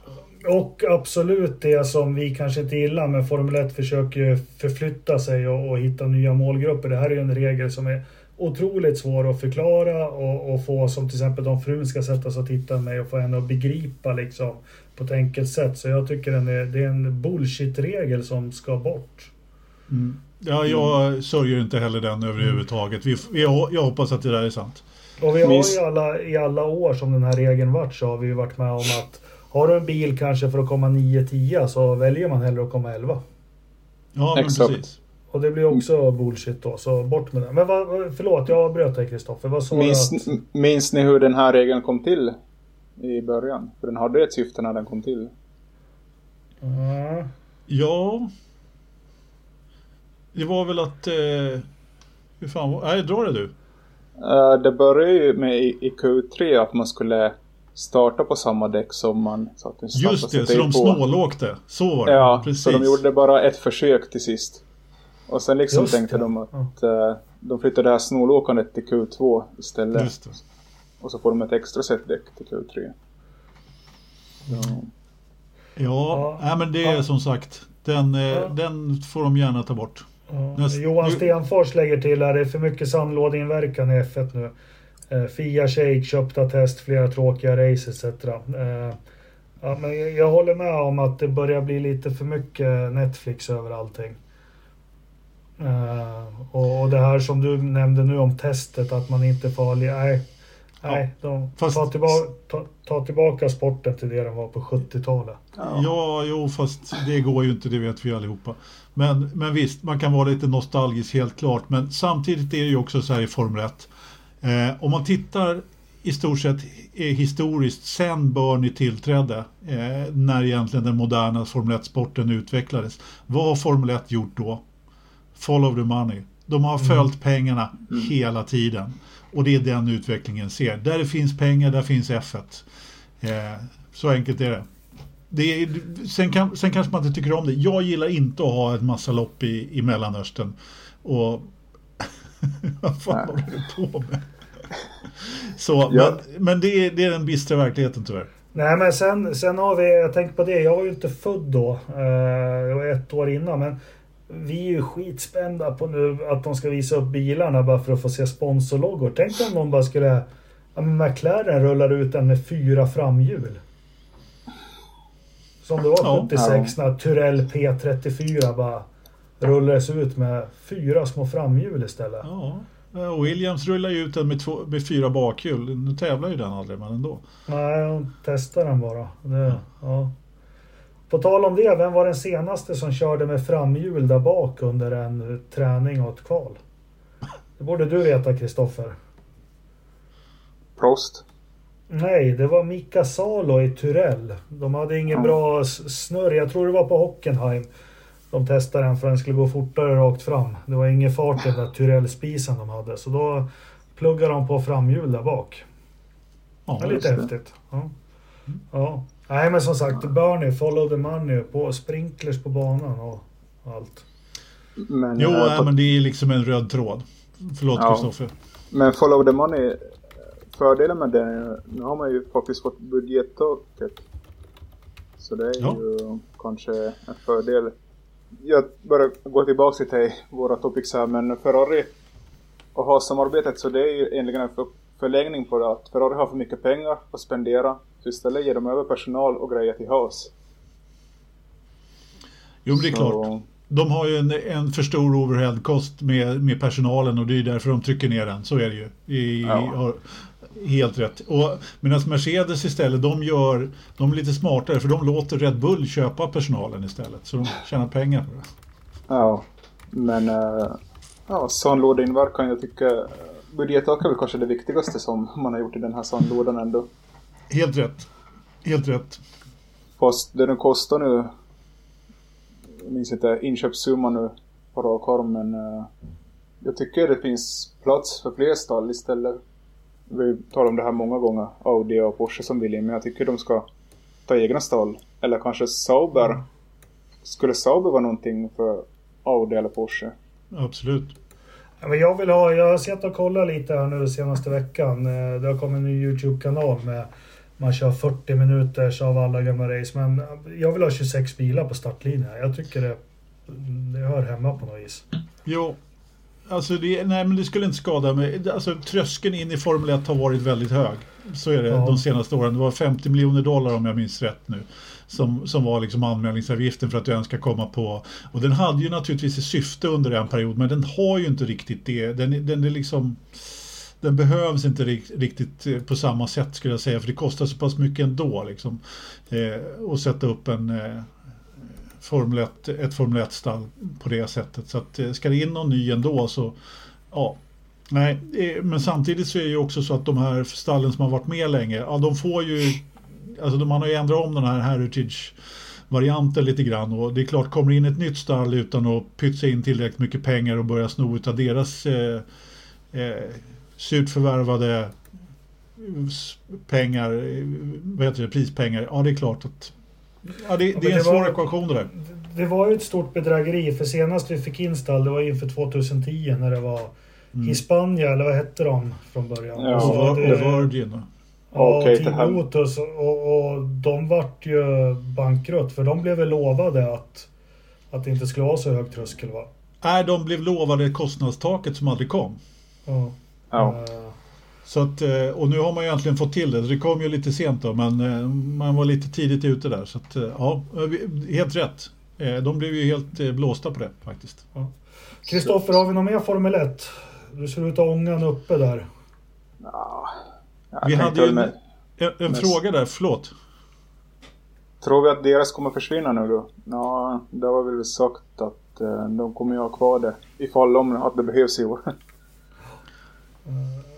Och absolut det som vi kanske inte gillar, men Formel ett försöker förflytta sig och, och hitta nya målgrupper. Det här är ju en regel som är otroligt svår att förklara och, och få, som till exempel de frun ska sätta sig och titta med och få henne att begripa liksom, på ett enkelt sätt. Så jag tycker den är, det är en bullshit-regel som ska bort. Mm. Ja, jag sörjer inte heller den överhuvudtaget. Vi, vi, jag hoppas att det där är sant. Och vi har ju alla, i alla år som den här regeln varit, så har vi ju varit med om att har du en bil kanske för att komma nio tio så väljer man hellre att komma elva. Ja, men exakt. Precis. Och det blir också bullshit då, så bort med det. Men va, förlåt, jag bröt dig, Kristoffer. Vad sa minns, du att... minns ni hur den här regeln kom till i början? För den hade ett syfte när den kom till. Mm. Ja. Det var väl att... Eh... Hur fan var... Nej, drar det du. Uh, det började ju med i, i Q tre att man skulle... starta på samma däck som man så att den just det, så de på. Snålåkte så var det, ja, precis. Så de gjorde bara ett försök till sist. Och sen liksom just tänkte det. De att ja. De flyttade det här snålåkandet till Q två istället. Just det. Och så får de ett extra set däck till Q tre. Ja, ja, ja. Äh, men det är ja. Som sagt den, ja. Den får de gärna ta bort. Ja. Johan Stenfors lägger till att det är för mycket sandlådeinverkan i F ett nu. Fia shake, köpta test, flera tråkiga race et cetera. Ja, men jag håller med om att det börjar bli lite för mycket Netflix över allting. Och det här som du nämnde nu om testet, att man inte är farlig. Nej, nej ja, de, fast... ta, tillbaka, ta, ta tillbaka sporten till det den var på sjuttiotalet. Ja, ja jo, fast det går ju inte, det vet vi allihopa. Men, men visst, man kan vara lite nostalgisk helt klart. Men samtidigt är det ju också så här i Formel ett. Eh, om man tittar i stort sett eh, historiskt sen Bernie tillträdde, eh, när egentligen den moderna Formel ett-sporten utvecklades. Vad har Formel ett gjort då? Follow the money. De har följt mm. pengarna mm. hela tiden. Och det är den utvecklingen ser. Där det finns pengar, där finns F ett. Eh, så enkelt är det. Det är, sen, kan, sen kanske man inte tycker om det. Jag gillar inte att ha ett massa lopp i, i Mellanöstern. Och vad fan håller du på med? Så, ja. Men, men det, är, det är den bistra verkligheten tyvärr. Nej, men sen, sen har vi, jag tänkte på det, jag var ju inte född då. Jag var ett år innan, men vi är ju skitspända på nu att de ska visa upp bilarna bara för att få se sponsorloggor. Tänk om de bara skulle, ja men McLaren rullar ut den med fyra framhjul. Som det var sjuttiosex när Turell P trettiofyra bara rullades ut med fyra små framhjul istället. Ja, Williams rullar ju ut den med, två, med fyra bakhjul. Nu tävlar ju den aldrig, men ändå. Nej, de testar den bara. Det, ja. Ja. På tal om det, vem var den senaste som körde med framhjul där bak under en träning och ett kval? Det borde du veta, Kristoffer. Prost. Nej, det var Mika Salo i Turell. De hade ingen mm. bra snurr. Jag tror det var på Hockenheim. De testade den för den skulle gå fortare rakt fram. Det var ingen fart i den där Turell-spisen de hade. Så då pluggade de på framhjul där bak. Ja, det är lite häftigt. Ja. Ja. Nej, men som sagt, Bernie, follow the money på sprinklers på banan och allt. Men, jo, äh, på... men det är liksom en röd tråd. Förlåt, ja. Kristoffer. Men follow the money, fördelen med det, nu har man ju faktiskt fått budgettaket. Så det är ja. ju kanske en fördel. Jag börjar gå tillbaka till våra topics här, men Ferrari och Haas-samarbetet, så det är ju egentligen en för, förlängning på det, att Ferrari har för mycket pengar att spendera, så istället ger de över personal och grejer till Haas. Jo, det är så klart. De har ju en, en för stor overheadkost med, med personalen, och det är därför de trycker ner den, så är det ju. I, ja. har, helt rätt. Och medan Mercedes istället, de gör de är lite smartare, för de låter Red Bull köpa personalen istället, så de tjänar pengar på det. Ja, men äh, ja, sandlådeinverkan, jag tycker budgettaket är väl kanske det viktigaste som man har gjort i den här sandlådan ändå. Helt rätt. Helt rätt. Fast det den kostar nu, jag minns inte inköpssumman nu på rakarm, men äh, jag tycker det finns plats för fler stall istället. Vi talar om det här många gånger, Audi och Porsche som vill in, men jag tycker de ska ta egna stall. Eller kanske Sauber. Mm. Skulle Sauber vara någonting för Audi eller Porsche? Absolut. Ja, men jag vill ha, jag har sett och kollat lite här nu senaste veckan. Det har kommit en ny YouTube-kanal med man kör fyrtio minuter så av alla gamla race. Men jag vill ha tjugosex bilar på startlinjen. Jag tycker det, det hör hemma på något vis. Jo. Alltså det, nej, men det skulle inte skada mig. Alltså, tröskeln in i Formel ett har varit väldigt hög. Så är det ja. de senaste åren. Det var femtio miljoner dollar om jag minns rätt nu. Som, som var liksom anmälningsavgiften för att du ens ska komma på. Och den hade ju naturligtvis i syfte under en period. Men den har ju inte riktigt det. Den, den, är liksom, den behövs inte riktigt på samma sätt skulle jag säga. För det kostar så pass mycket ändå. Liksom, eh, att sätta upp en... Eh, Formel ett, ett Formel ett-stall på det sättet. Så att ska det in någon ny ändå så, ja. Nej, men samtidigt så är det ju också så att de här stallen som har varit med länge, ja, de får ju, alltså de har ju ändrat om den här heritage-varianten lite grann, och det är klart, kommer in ett nytt stall utan att pytsa in tillräckligt mycket pengar och börja sno ut av deras eh, eh, surt förvärvade pengar, vad heter det, prispengar. Ja, det är klart att ja, det, ja, det är en det svår var, ekvation det där. Det var ju ett stort bedrägeri, för senast vi fick install, det var inför tjugohundratio när det var mm. i Spanien, eller vad hette de från början? Ja, så var, det, det var Virgin. Ja, okay, till Lotus, och, och de vart ju bankrutt, för de blev väl lovade att, att det inte skulle vara så hög tröskel, va? Nej, de blev lovade kostnadstaket som aldrig kom. Ja. Ja. Så att, och nu har man ju egentligen fått till det. Det kom ju lite sent då, men man var lite tidigt ute där. Så att, ja, helt rätt. De blev ju helt blåsta på det faktiskt. Ja. Kristoffer, har vi någon mer Formel ett? Du ser ut att ångan uppe där. Ja. Vi hade ju en, med, en med, fråga där, förlåt. Tror vi att deras kommer försvinna nu då? Ja, det var väl sagt att eh, de kommer ju ha kvar det ifall om att det behövs i år.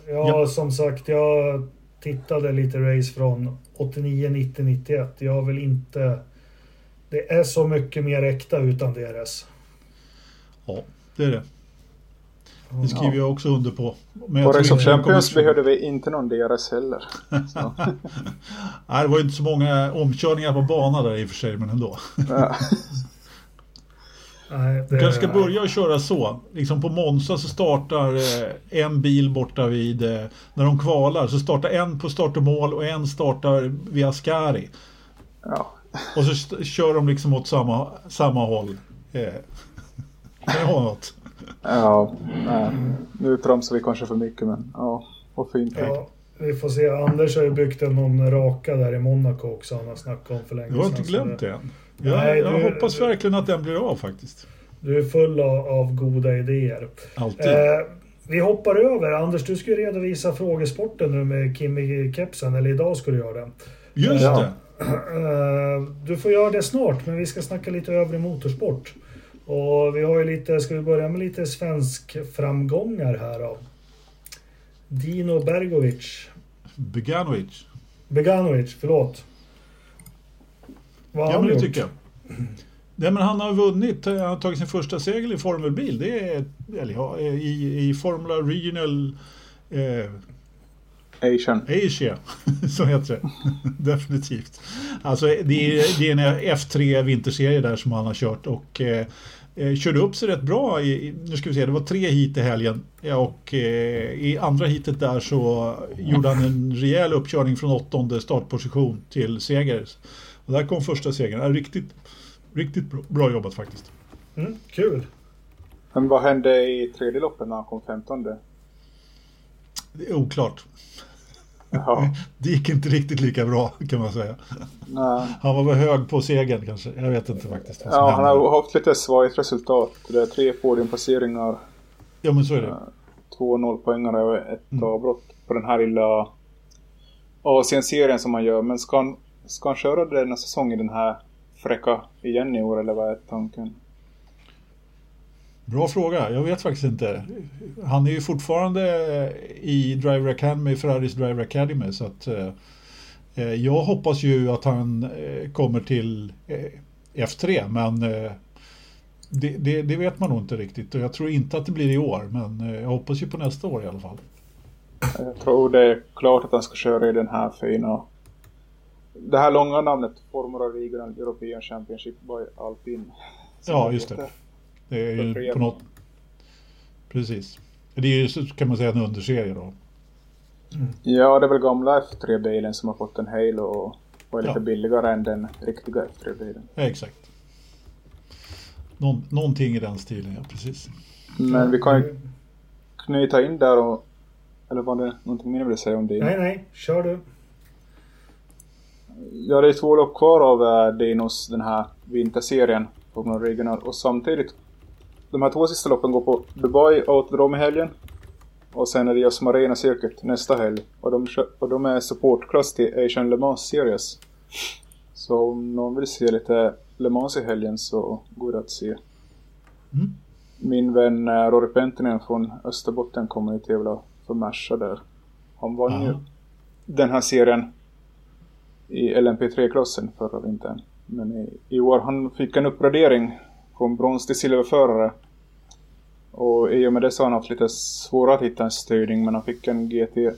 Ja, ja, som sagt, jag tittade lite race från åttionio, nittio, nittioett. Jag vill inte... Det är så mycket mer äkta utan deras. Ja, det är det. Det skriver jag också under på. Men på Race of Champions behövde vi inte någon deras heller. Så. Nej, det var ju inte så många omkörningar på banan där i och för sig, men ändå. Ja. Nej, det... Du kanske ska börja och köra så. Liksom på Monza så startar en bil borta vid, när de kvalar, så startar en på start och mål och en startar via Ascari. Ja. Och så st- kör de liksom åt samma, samma håll. Eh. Kan jag ha något? Ja, nej. Nu tramsar vi kanske för mycket, men ja, vad fint. Ja, vi får se. Anders har ju byggt en någon raka där i Monaco också, han har snackat om för länge sedan. Jag har inte glömt det än. Jag, nej, jag du, hoppas verkligen att den blir av faktiskt. Du är full av, av goda idéer. Alltid. Eh, vi hoppar över. Anders, du skulle redovisa frågesporten nu med Kimi Kepsen, eller idag skulle du göra det. Just eh, det. Eh, du får göra det snart, men vi ska snacka lite över i motorsport. Och vi har ju lite, ska vi börja med lite svensk framgångar här då. Dino Bergovic. Beganovic. Beganovic, förlåt. Vad ja, men det tycker jag. Nej, men han har vunnit, han har tagit sin första segel i formelbil. Det är, eller ja, i, i Formula Regional eh, Asian. Asia, så heter det. Definitivt. Alltså det är, det är en F tre vinterserie där som han har kört och eh, körde upp sig rätt bra. I, nu ska vi se, det var tre heat i helgen och eh, i andra heatet där så gjorde han en rejäl uppkörning från åttonde startposition till seger. Och där kom första segern. Riktigt, riktigt bra, bra jobbat faktiskt. Mm, kul. Men vad hände i tredje loppen när han kom femtonde? Det är oklart. Jaha. Det gick inte riktigt lika bra kan man säga. Nej. Han var väl hög på segern kanske. Jag vet inte faktiskt. Ja, han har haft lite svagt resultat. Det är tre podiumpasseringar. Ja, men så är det. Två nollpoängare och ett mm. avbrott på den här lilla A C-serien som man gör. Men ska han, ska han köra det nästa säsong i den här fräcka igen i år, eller vad är tanken? Bra fråga, jag vet faktiskt inte. Han är ju fortfarande i Driver Academy, Ferraris Driver Academy, så att eh, jag hoppas ju att han eh, kommer till eh, F tre, men eh, det, det, det vet man nog inte riktigt, och jag tror inte att det blir i år, men eh, jag hoppas ju på nästa år i alla fall. Jag tror det är klart att han ska köra i den här fina, det här långa namnet, Formula Regional European Championship by Alpine. Ja, just det. Det är ju på något... Precis. Det är ju, kan man säga, en underserie då. Mm. Ja, det är väl gamla F tre-bilen som har fått en Halo och, och är lite ja. billigare än den riktiga F tre-bilen. Ja, exakt. Någon, någonting i den stilen, ja, precis. Men vi kan ju knyta in där och... Eller var det någonting mer jag ville säga om det? Nej, nej. Kör du. Ja, det är två lopp kvar av uh, Dinos, den här vinterserien på någon regional. Och samtidigt... De här två sista loppen går på Dubai Autodrome i helgen. Och sen är det Yas Marina Circuit nästa helg. Och de, och de är supportklass till Asian Le Mans Series. Så om någon vill se lite Le Mans i helgen så går det att se. Mm. Min vän Rory Pentinen från Österbotten kommer ju till att förmärsa där. Han vann ju den här serien i L M P tre-klassen förra vintern. Men i, i år han fick en uppgradering från brons till silverförare. Och i och med det så har han haft lite svårare att hitta en styrning. Men han fick en G T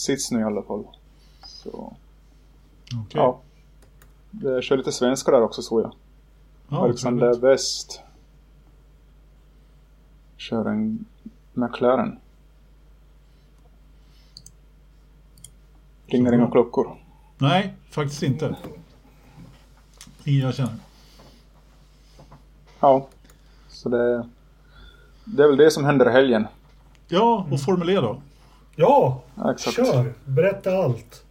sits nu i alla fall. Så. Okay. Ja. Det kör lite svenskar där också, såg jag. Oh, Alexander West kör en McLaren. Ringer inga klockor. Nej, faktiskt inte. Ingen jag känner. Ja. Så det, det är väl det som händer i helgen. Ja, och Formel E då? Ja, ja, exakt. Kör. Berätta allt.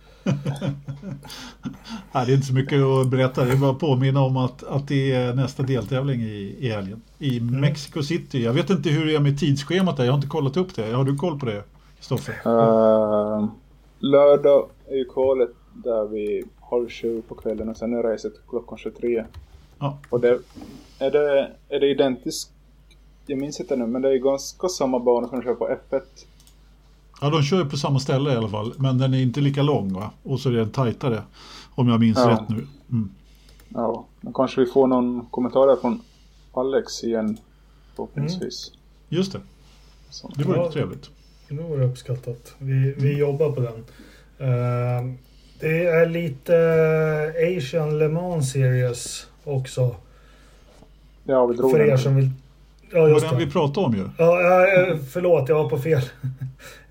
Nej, det är inte så mycket att berätta. Det är bara att påminna om att, att det är nästa deltävling i, i helgen. I mm. Mexico City. Jag vet inte hur det är med tidsschemat där. Jag har inte kollat upp det. Har du koll på det, Kristoffer? Uh, lördag är ju kvalet där vi halv tjugo på kvällen. Och sen är racet klockan tjugotre. Ja. Och det, är, det, är det identiskt? Jag minns inte nu, men det är ganska samma bana som de kör på F ett. Ja, de kör ju på samma ställe i alla fall. Men den är inte lika lång, va? Och så är den tajtare, om jag minns ja. rätt nu. Mm. Ja, men kanske vi får någon kommentar från Alex igen, förhoppningsvis. Mm. Just det. Så. Det vore ja, trevligt. Det vore uppskattat. Vi, vi mm. jobbar på den. Uh, det är lite Asian Le Mans Series också. Ja, vi drog För er den. som vill... Ja, just det. Vi pratar om ju. Ja, förlåt, jag var på fel.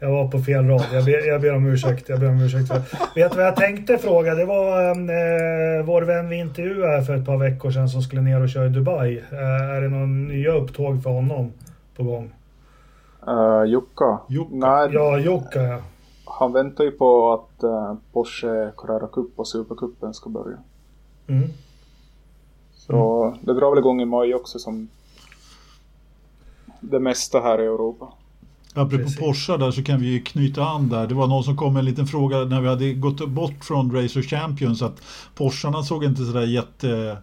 Jag var på fel rad. Jag ber, jag ber om ursäkt. Jag ber om ursäkt. För. Vet du vad jag tänkte fråga? Det var eh, vår vän vi intervjuade för ett par veckor sedan som skulle ner och köra i Dubai. Eh, är det någon nya upptåg för honom på gång? Uh, Jukka. Jukka. Nej, ja, Jukka. Ja. Han väntar ju på att uh, Porsche Carrera Cup och Supercupen ska börja. Mm. Så mm. det drar väl igång i maj också, som det mesta här i Europa. Apropå Precis. Porsche där, så kan vi ju knyta an där. Det var någon som kom med en liten fråga när vi hade gått bort från Race of Champions, att Porscharna såg inte sådär jätte...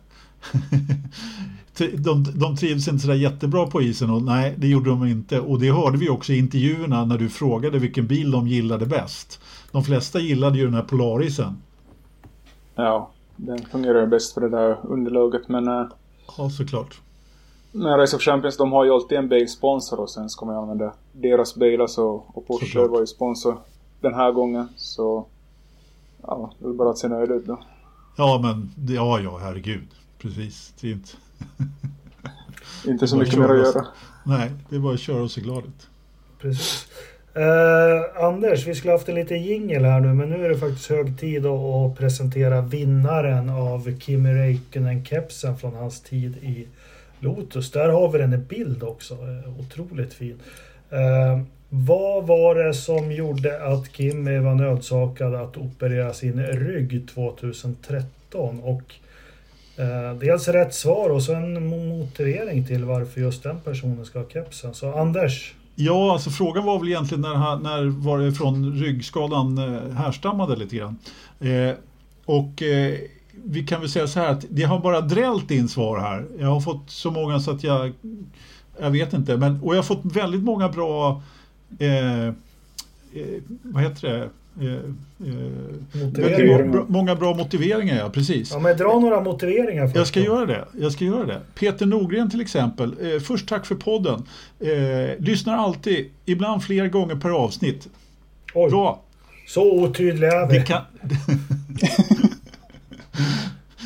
de, de trivs inte sådär jättebra på isen, och nej, det gjorde de inte. Och det hörde vi också i intervjuerna när du frågade vilken bil de gillade bäst. De flesta gillade ju den här Polarisen. Ja, den fungerar bäst för det där underlaget, men... Äh... Ja, såklart. Men Race of Champions, de har ju alltid en bilsponsor, och sen ska man använda deras bilar, så, och Porsche Såklart. var ju sponsor den här gången, så ja, det är bara att se nöjd ut då. Ja, men, ja, ja, herregud, precis, det är inte inte så mycket mer att göra. Nej, det är bara att köra och se glad ut. Precis. Eh, Anders, vi skulle haft en liten jingle här nu, men nu är det faktiskt hög tid att presentera vinnaren av Kimi Räikkönen-kepsen från hans tid i Lotus. Där har vi den i bild också. Otroligt fin. Eh, vad var det som gjorde att Kimi var nödsakad att operera sin rygg tjugohundratretton? Och eh, dels rätt svar och sen motivering till varför just den personen ska ha kepsen. Så Anders? Ja, alltså frågan var väl egentligen när, när var det från ryggskadan härstammade lite grann. Eh, och... Eh, Vi kan väl säga så här att det har bara drällt in svar här. Jag har fått så många så att jag jag vet inte, men och jag har fått väldigt många bra eh, eh, vad heter det? Eh, eh, bra, många bra motiveringar, ja, precis. Ja, men dra några motiveringar först. Jag ska då. göra det. Jag ska göra det. Peter Norgren till exempel. Eh, först tack för podden. Eh, lyssnar alltid, ibland fler gånger per avsnitt. Oj. Bra. Så otydlig är vi. Det kan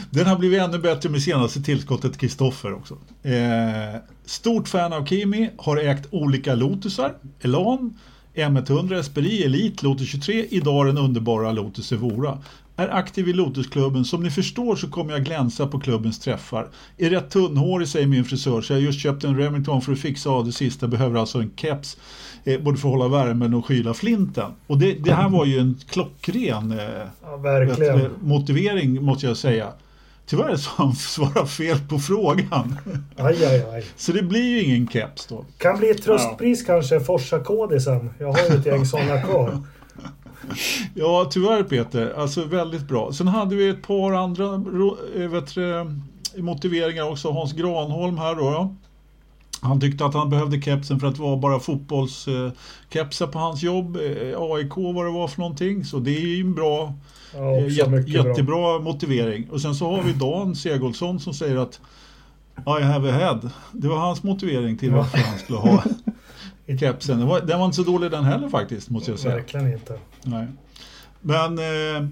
Den har blivit ännu bättre med senaste tillskottet Kristoffer också. Eh, stort fan av Kimi, har ägt olika Lotusar, Elan, M hundra Esperi, Elite, Lotus tjugotre, idag den underbara Lotus Evora. Är aktiv i Lotusklubben. Som ni förstår så kommer jag glänsa på klubbens träffar. Är rätt tunnhårig, säger min frisör, så jag har just köpt en Remington för att fixa av det sista. Behöver alltså en keps, eh, både för att hålla värmen och skyla flinten. Och det, det här var ju en klockren eh, ja, verkligen. Vet, motivering måste jag säga. Tyvärr så han svarar fel på frågan. Aj, aj, aj. Så det blir ju ingen keps då. Kan bli ett tröstpris ja. kanske, Forsapodden. Jag har ju ett gäng sådana kvar. Ja, tyvärr Peter. Alltså väldigt bra. Sen hade vi ett par andra vet, motiveringar också. Hans Granholm här då. Han tyckte att han behövde kepsen för att vara bara fotbollskepsar på hans jobb. A I K var det var för någonting. Så det är ju en bra, ja, jätte, jättebra bra. motivering. Och sen så har vi Dan Segolsson som säger att I have a head. Det var hans motivering till varför ja. han skulle ha i kepsen. Den var, den var inte så dålig den heller faktiskt, måste jag säga. Verkligen inte. Nej. Men eh,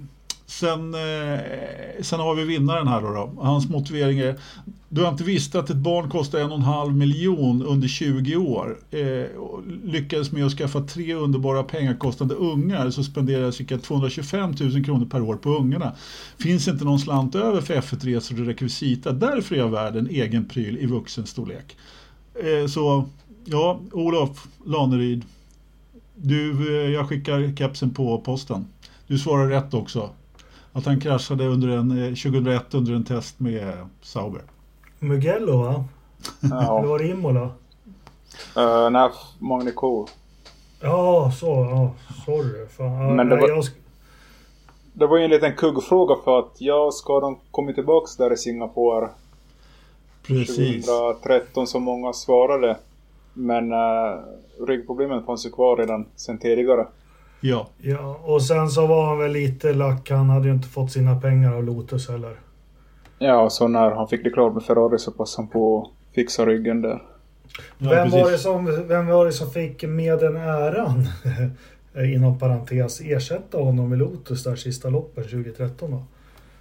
sen, eh, sen har vi vinnaren här då, då. Hans motivering är: du har inte visst att ett barn kostar en och en halv miljon under tjugo år. Eh, och lyckades med att skaffa tre underbara pengarkostande ungar, så spenderar cirka tvåhundratjugofemtusen kronor per år på ungarna. Finns inte någon slant över för F ett-resor och rekvisita. Därför är världen egen pryl i vuxen storlek. Eh, så ja, Olof Laneryd, du, eh, jag skickar kapsen på posten. Du svarar rätt också. Att han kraschade under en, eh, tjugohundraett under en test med eh, Sauber. Mugello, va? Ja. Eller var det Imola? Uh, nej, Magne K. Ja, så. Ja, sorry. Fan. Men det, nej, var, jag... det var ju en liten kuggfråga, för att jag ska de komma tillbaka där i Singapore. Precis. tjugotretton som många svarade. Men uh, ryggproblemen fanns ju kvar redan sen tidigare. Ja. Ja, och sen så var han väl lite lack. Han hade ju inte fått sina pengar av Lotus heller. Ja, så när han fick det klart med Ferrari så passade han på att fixa ryggen där. Ja, vem, var det som, vem var det som fick med den äran, inom parentes, ersätta honom i Lotus där sista loppen tjugotretton då?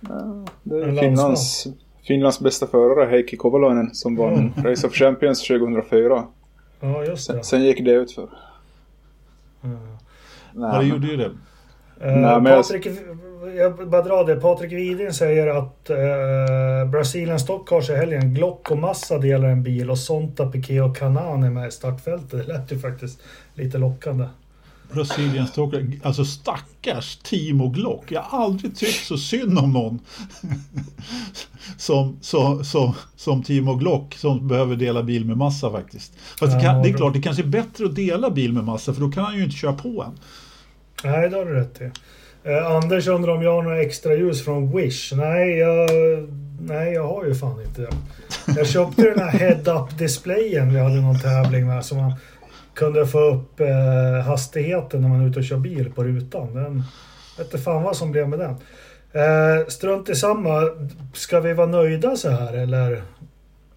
Ja, det är Finlands, Finlands bästa förare Heikki Kovalainen som vann ja. Race of Champions tjugohundrafyra. Ja, just det. Sen, sen gick det ut för. Ja, Nä, ja det gjorde ju det. Eh, Nä, men Patrik, jag bara drar det. Patrik Widén säger att eh, Brasilien Stockars i helgen, Glock och Massa delar en bil och Sonta, Piquet och Kanan är med i startfältet. Det lät ju faktiskt lite lockande. Brasilien Stockars, alltså stackars Timo Glock. Jag har aldrig tyckt så synd om någon som, som, som, som Timo Glock som behöver dela bil med Massa faktiskt. Fast ja, det, kan, det är klart, det kanske är bättre att dela bil med Massa, för då kan han ju inte köra på en. Nej, det har du rätt till. Eh, Anders undrar om jag har några extra ljus från Wish. Nej, jag, nej, jag har ju fan inte det. Jag köpte den här head-up-displayen vi hade någon tävling med, så man kunde få upp eh, hastigheten när man är ute och kör bil på rutan. Den, vet inte fan vad som blev med den. Eh, strunt i samma. Ska vi vara nöjda så här, eller?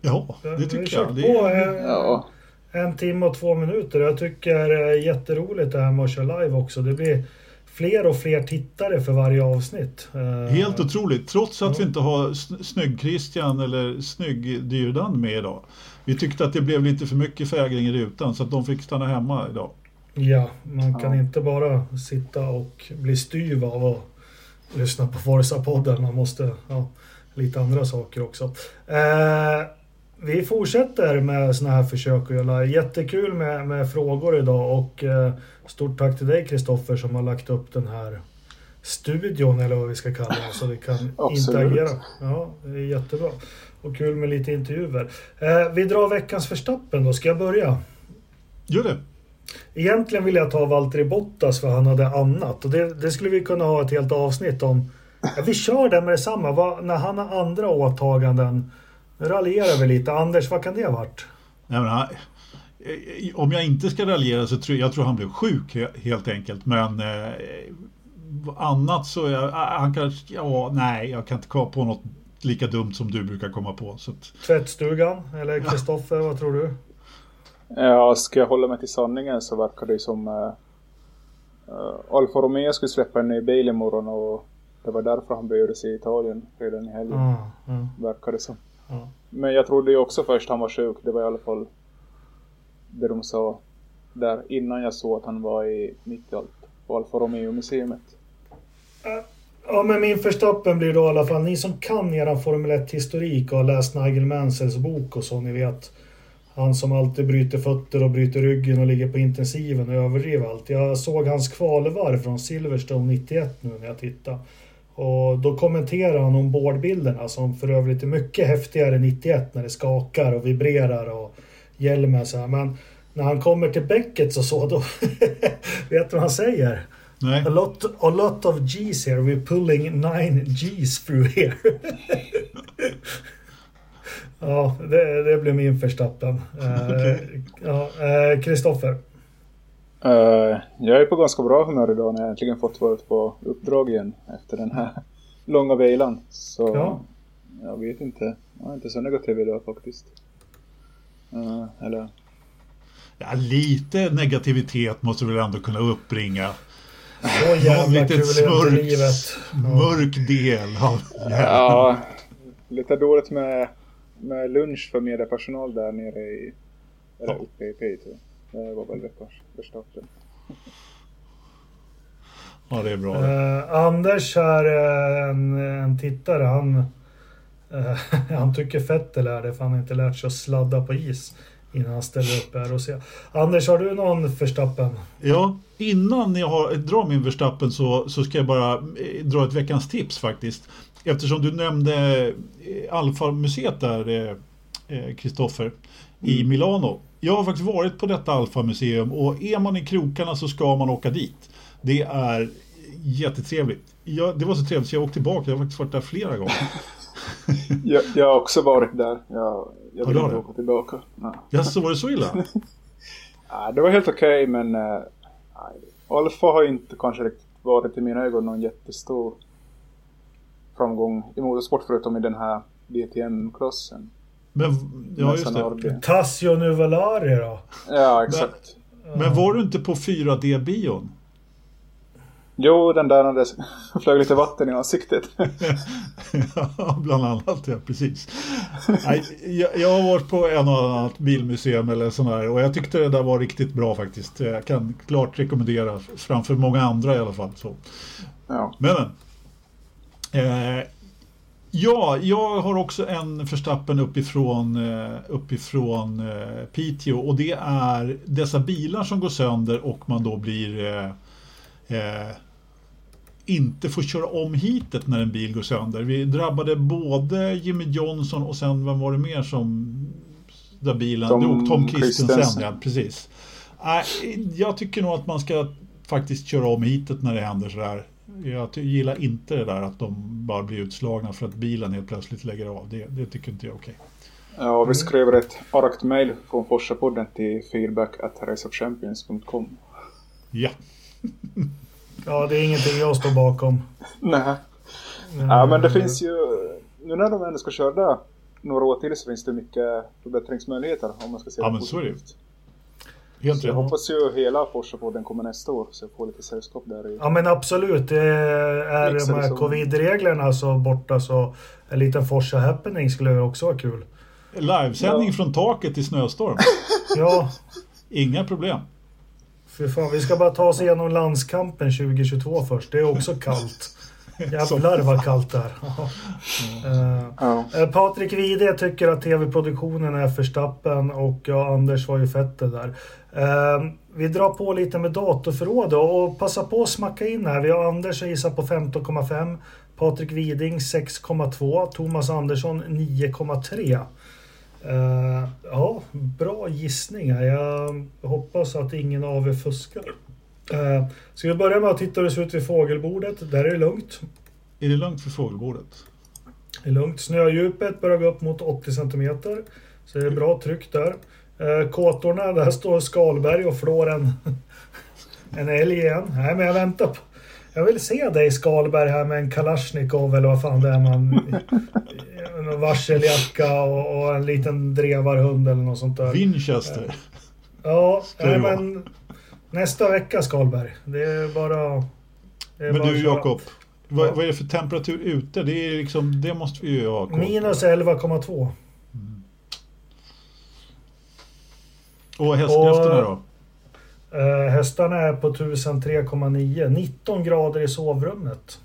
Ja, det tycker jag. Det är... en, ja. en timme och två minuter. Jag tycker det är jätteroligt det här med att köra live också. Det blir... fler och fler tittare för varje avsnitt. Helt otroligt, trots att ja. vi inte har snygg Christian eller snygg Dyrdan med idag. Vi tyckte att det blev lite för mycket fägring i rutan, så att de fick stanna hemma idag. Ja, man kan ja. inte bara sitta och bli styv av och lyssna på Forsapodden. Man måste ja, lite andra saker också. Eh, vi fortsätter med såna här försök att göra. Jättekul med, med frågor idag, och eh, stort tack till dig Kristoffer som har lagt upp den här studion, eller vad vi ska kalla den, så vi kan interagera. Ja, det är jättebra. Och kul med lite intervjuer. Eh, vi drar veckans Verstappen då. Ska jag börja? Gör det. Egentligen vill jag ta Valtteri Bottas, för han hade annat. Och det, det skulle vi kunna ha ett helt avsnitt om. Ja, vi kör det med detsamma. Va, när han har andra åtaganden, raljerar vi lite. Anders, vad kan det ha varit? Nej, men nej. Om jag inte ska raljera så tror jag, jag tror han blev sjuk helt enkelt, men eh, annat så jag, han kanske, ja, nej, jag kan inte komma på något lika dumt som du brukar komma på. Så att... tvättstugan eller Kristoffer, ja. Vad tror du? Ja, ska jag hålla mig till sanningen så verkar det som eh, Alfa Romeo skulle släppa en ny bil imorgon, och det var därför han började sig i Italien redan i helgen, mm, mm. verkar det som. Mm. Men jag trodde ju också först han var sjuk, det var i alla fall det de sa där innan jag såg att han var i mitt i allt på Alfa Romeo-museet. Ja, men min Verstappen blir då i alla fall, ni som kan eran Formel ett-historik och har läst Nigel Mansells bok och så, ni vet, han som alltid bryter fötter och bryter ryggen och ligger på intensiven och överdriver allt. Jag såg hans kvalvarv från Silverstone nittioett nu när jag tittade, och då kommenterar han om boardbilderna som för övrigt är mycket häftigare än nittioett när det skakar och vibrerar och hjälmen så här. Men när han kommer till bäcket så så då vet du vad han säger? Nej. A lot, a lot of G's here, we're pulling nine G's through here. Ja, det, det blir min Verstappen. Kristoffer. Okay. Ja, eh, eh, jag är på ganska bra humör idag när jag äntligen fått vara på uppdrag igen efter den här långa vilan. Så ja. Jag vet inte, jag är inte så negativ idag faktiskt. Uh, eller Ja, lite negativitet måste väl ändå kunna uppbringa. Åh, jävla kul smörk, livet. Mörk del av ja, lite dåligt med, med lunch för mediepersonal där nere i eller ja. Uppe i P två. Det var väl veckans förstått. Ja, det är bra. Eh, Anders är en, en tittare. Han, eh, han tycker Vettel är det, för han har inte lärt sig att sladda på is innan han ställer upp här och ser. Anders, har du någon Verstappen? Ja, innan jag har, drar min Verstappen så, så ska jag bara dra ett veckans tips faktiskt. Eftersom du nämnde Alfa-museet där, Kristoffer, eh, i Milano. Jag har faktiskt varit på detta Alfa-museum, och är man i krokarna så ska man åka dit. Det är jättetrevligt. Jag, det var så trevligt så jag åkte tillbaka. Jag har faktiskt varit där flera gånger. jag, jag har också varit där. Jag, jag vill inte åka tillbaka. Ja. Ja, så var det så illa? Ja, det var helt okej, okay, men äh, Alfa har inte kanske riktigt varit i mina ögon någon jättestor framgång i motorsport förutom i den här D T M-klassen. Men, ja, just det. Tassio Nuvolari då? Ja, exakt. Men, men var du inte på fyra D-bion? Jo, den där hade flög lite vatten i ansiktet. Ja, bland annat, ja, precis. Nej, jag, jag har varit på en och annat bilmuseum eller sån här, och jag tyckte det där var riktigt bra faktiskt. Jag kan klart rekommendera framför många andra i alla fall. Så. Ja. Men, men eh, ja, jag har också en Verstappen uppifrån, uppifrån eh, Piteå, och det är dessa bilar som går sönder och man då blir... Eh, Eh, inte får köra om hitet när en bil går sönder. Vi drabbade både Jimmy Johnson och sen vem var det mer som där bilen Tom dog? Tom Kristensen, ja, precis. Eh, jag tycker nog att man ska faktiskt köra om hitet när det händer så där. Jag gillar inte det där att de bara blir utslagna för att bilen helt plötsligt lägger av. Det, det tycker inte jag är okej. Ja, vi skrev ett argt mejl från Forsapodden till feedback at race of champions dot com. Ja. Ja, det är ingenting jag står bakom. Nej. Mm. Ja, men det finns ju, nu när de ändå ska köra där några år till så finns det mycket förbättringsmöjligheter om man ska se. Ja, men så är det. Helt så jag hoppas ju hela Porsche på den kommer nästa år så jag får lite sällskap där i. Ja, men absolut. Det är Mixer de här som... covid-reglerna så borta så en liten Porsche happening skulle också vara kul. Livesändning ja. Från taket i snöstorm. Ja. Inga problem. För fan, vi ska bara ta oss igenom landskampen tjugo tjugotvå först. Det är också kallt. Jävlar vad kallt där. uh, uh, Patrik Widén tycker att tv-produktionen är Verstappen och ja, Anders var ju fett det där. Uh, vi drar på lite med datorförråd och passa på att smacka in här. Vi har Anders som gissar på femton komma fem, Patrik Widén sex komma två, Thomas Andersson nio komma tre. Uh, ja, bra gissningar. Jag hoppas att ingen av er fuskar. Uh, ska vi börja med att titta hur det ser ut vid fågelbordet? Där är det lugnt. Är det lugnt för fågelbordet? Det är lugnt. Snödjupet börjar gå upp mot åttio centimeter. Så det är bra tryck där. Uh, kåtorna, där står Skalberg och flår en, en älg igen. Nej, men jag väntar på. Jag vill se dig Skalberg här med en Kalashnikov eller vad fan det är man... En varseljacka och, och en liten drevarhund eller något sånt där. Winchester. Ja, nej, men nästa vecka Skalberg. Det är bara... Det är men bara du Jakob, vad, vad är det för temperatur ute? Det, är liksom, det måste vi ju ha. Minus elva komma två. Mm. Och hästkrafterna då? Uh, hästarna är på tusen tre komma nio, nitton grader i sovrummet.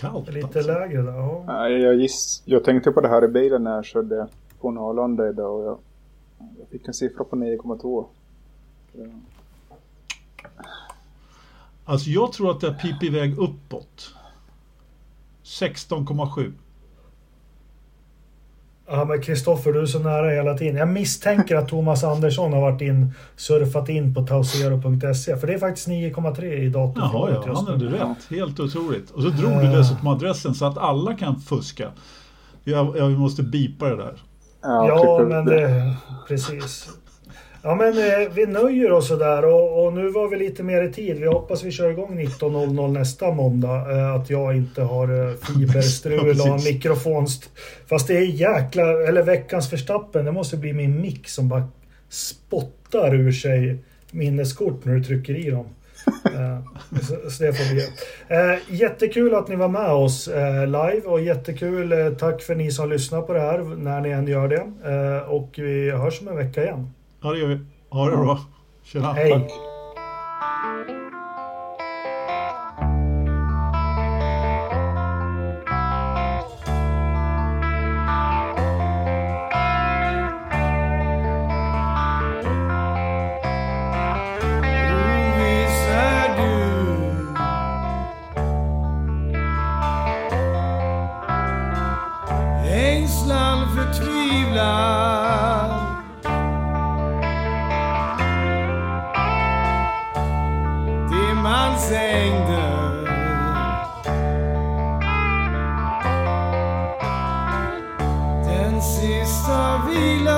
Kallt, lite alltså. Lägre där. Ja. Uh, jag, giss, jag tänkte på det här i bilen när jag körde på Norrlanda idag och jag, jag fick en siffra på nio komma två. Ja. Alltså jag tror att det pip iväg uppåt. sexton komma sju. Ja, men Kristoffer, du är så nära hela tiden. Jag misstänker att Thomas Andersson har varit in, surfat in på tausero punkt se, för det är faktiskt nio komma tre i datorn. Jaha, ja, han hade rätt. Helt otroligt. Och så drog uh, du dessutom adressen så att alla kan fuska. Jag, jag måste bipa det där. Ja, men det, precis. Ja, men vi nöjer oss sådär och, och nu var vi lite mer i tid. Vi hoppas vi kör igång nitton noll noll nästa måndag. Att jag inte har fiberstrul och mikrofonst. Fast det är jäkla... Eller veckans Verstappen, det måste bli min mick som bara spottar ur sig minneskort när du trycker i dem. så, så det får vi. Eh, jättekul att ni var med oss eh, live och jättekul eh, tack för ni som lyssnar på det här när ni än gör det. Eh, och vi hörs om en vecka igen. Ja, det gör vi. Ha det bra. Tjena. Hej. Tack. Sista vila.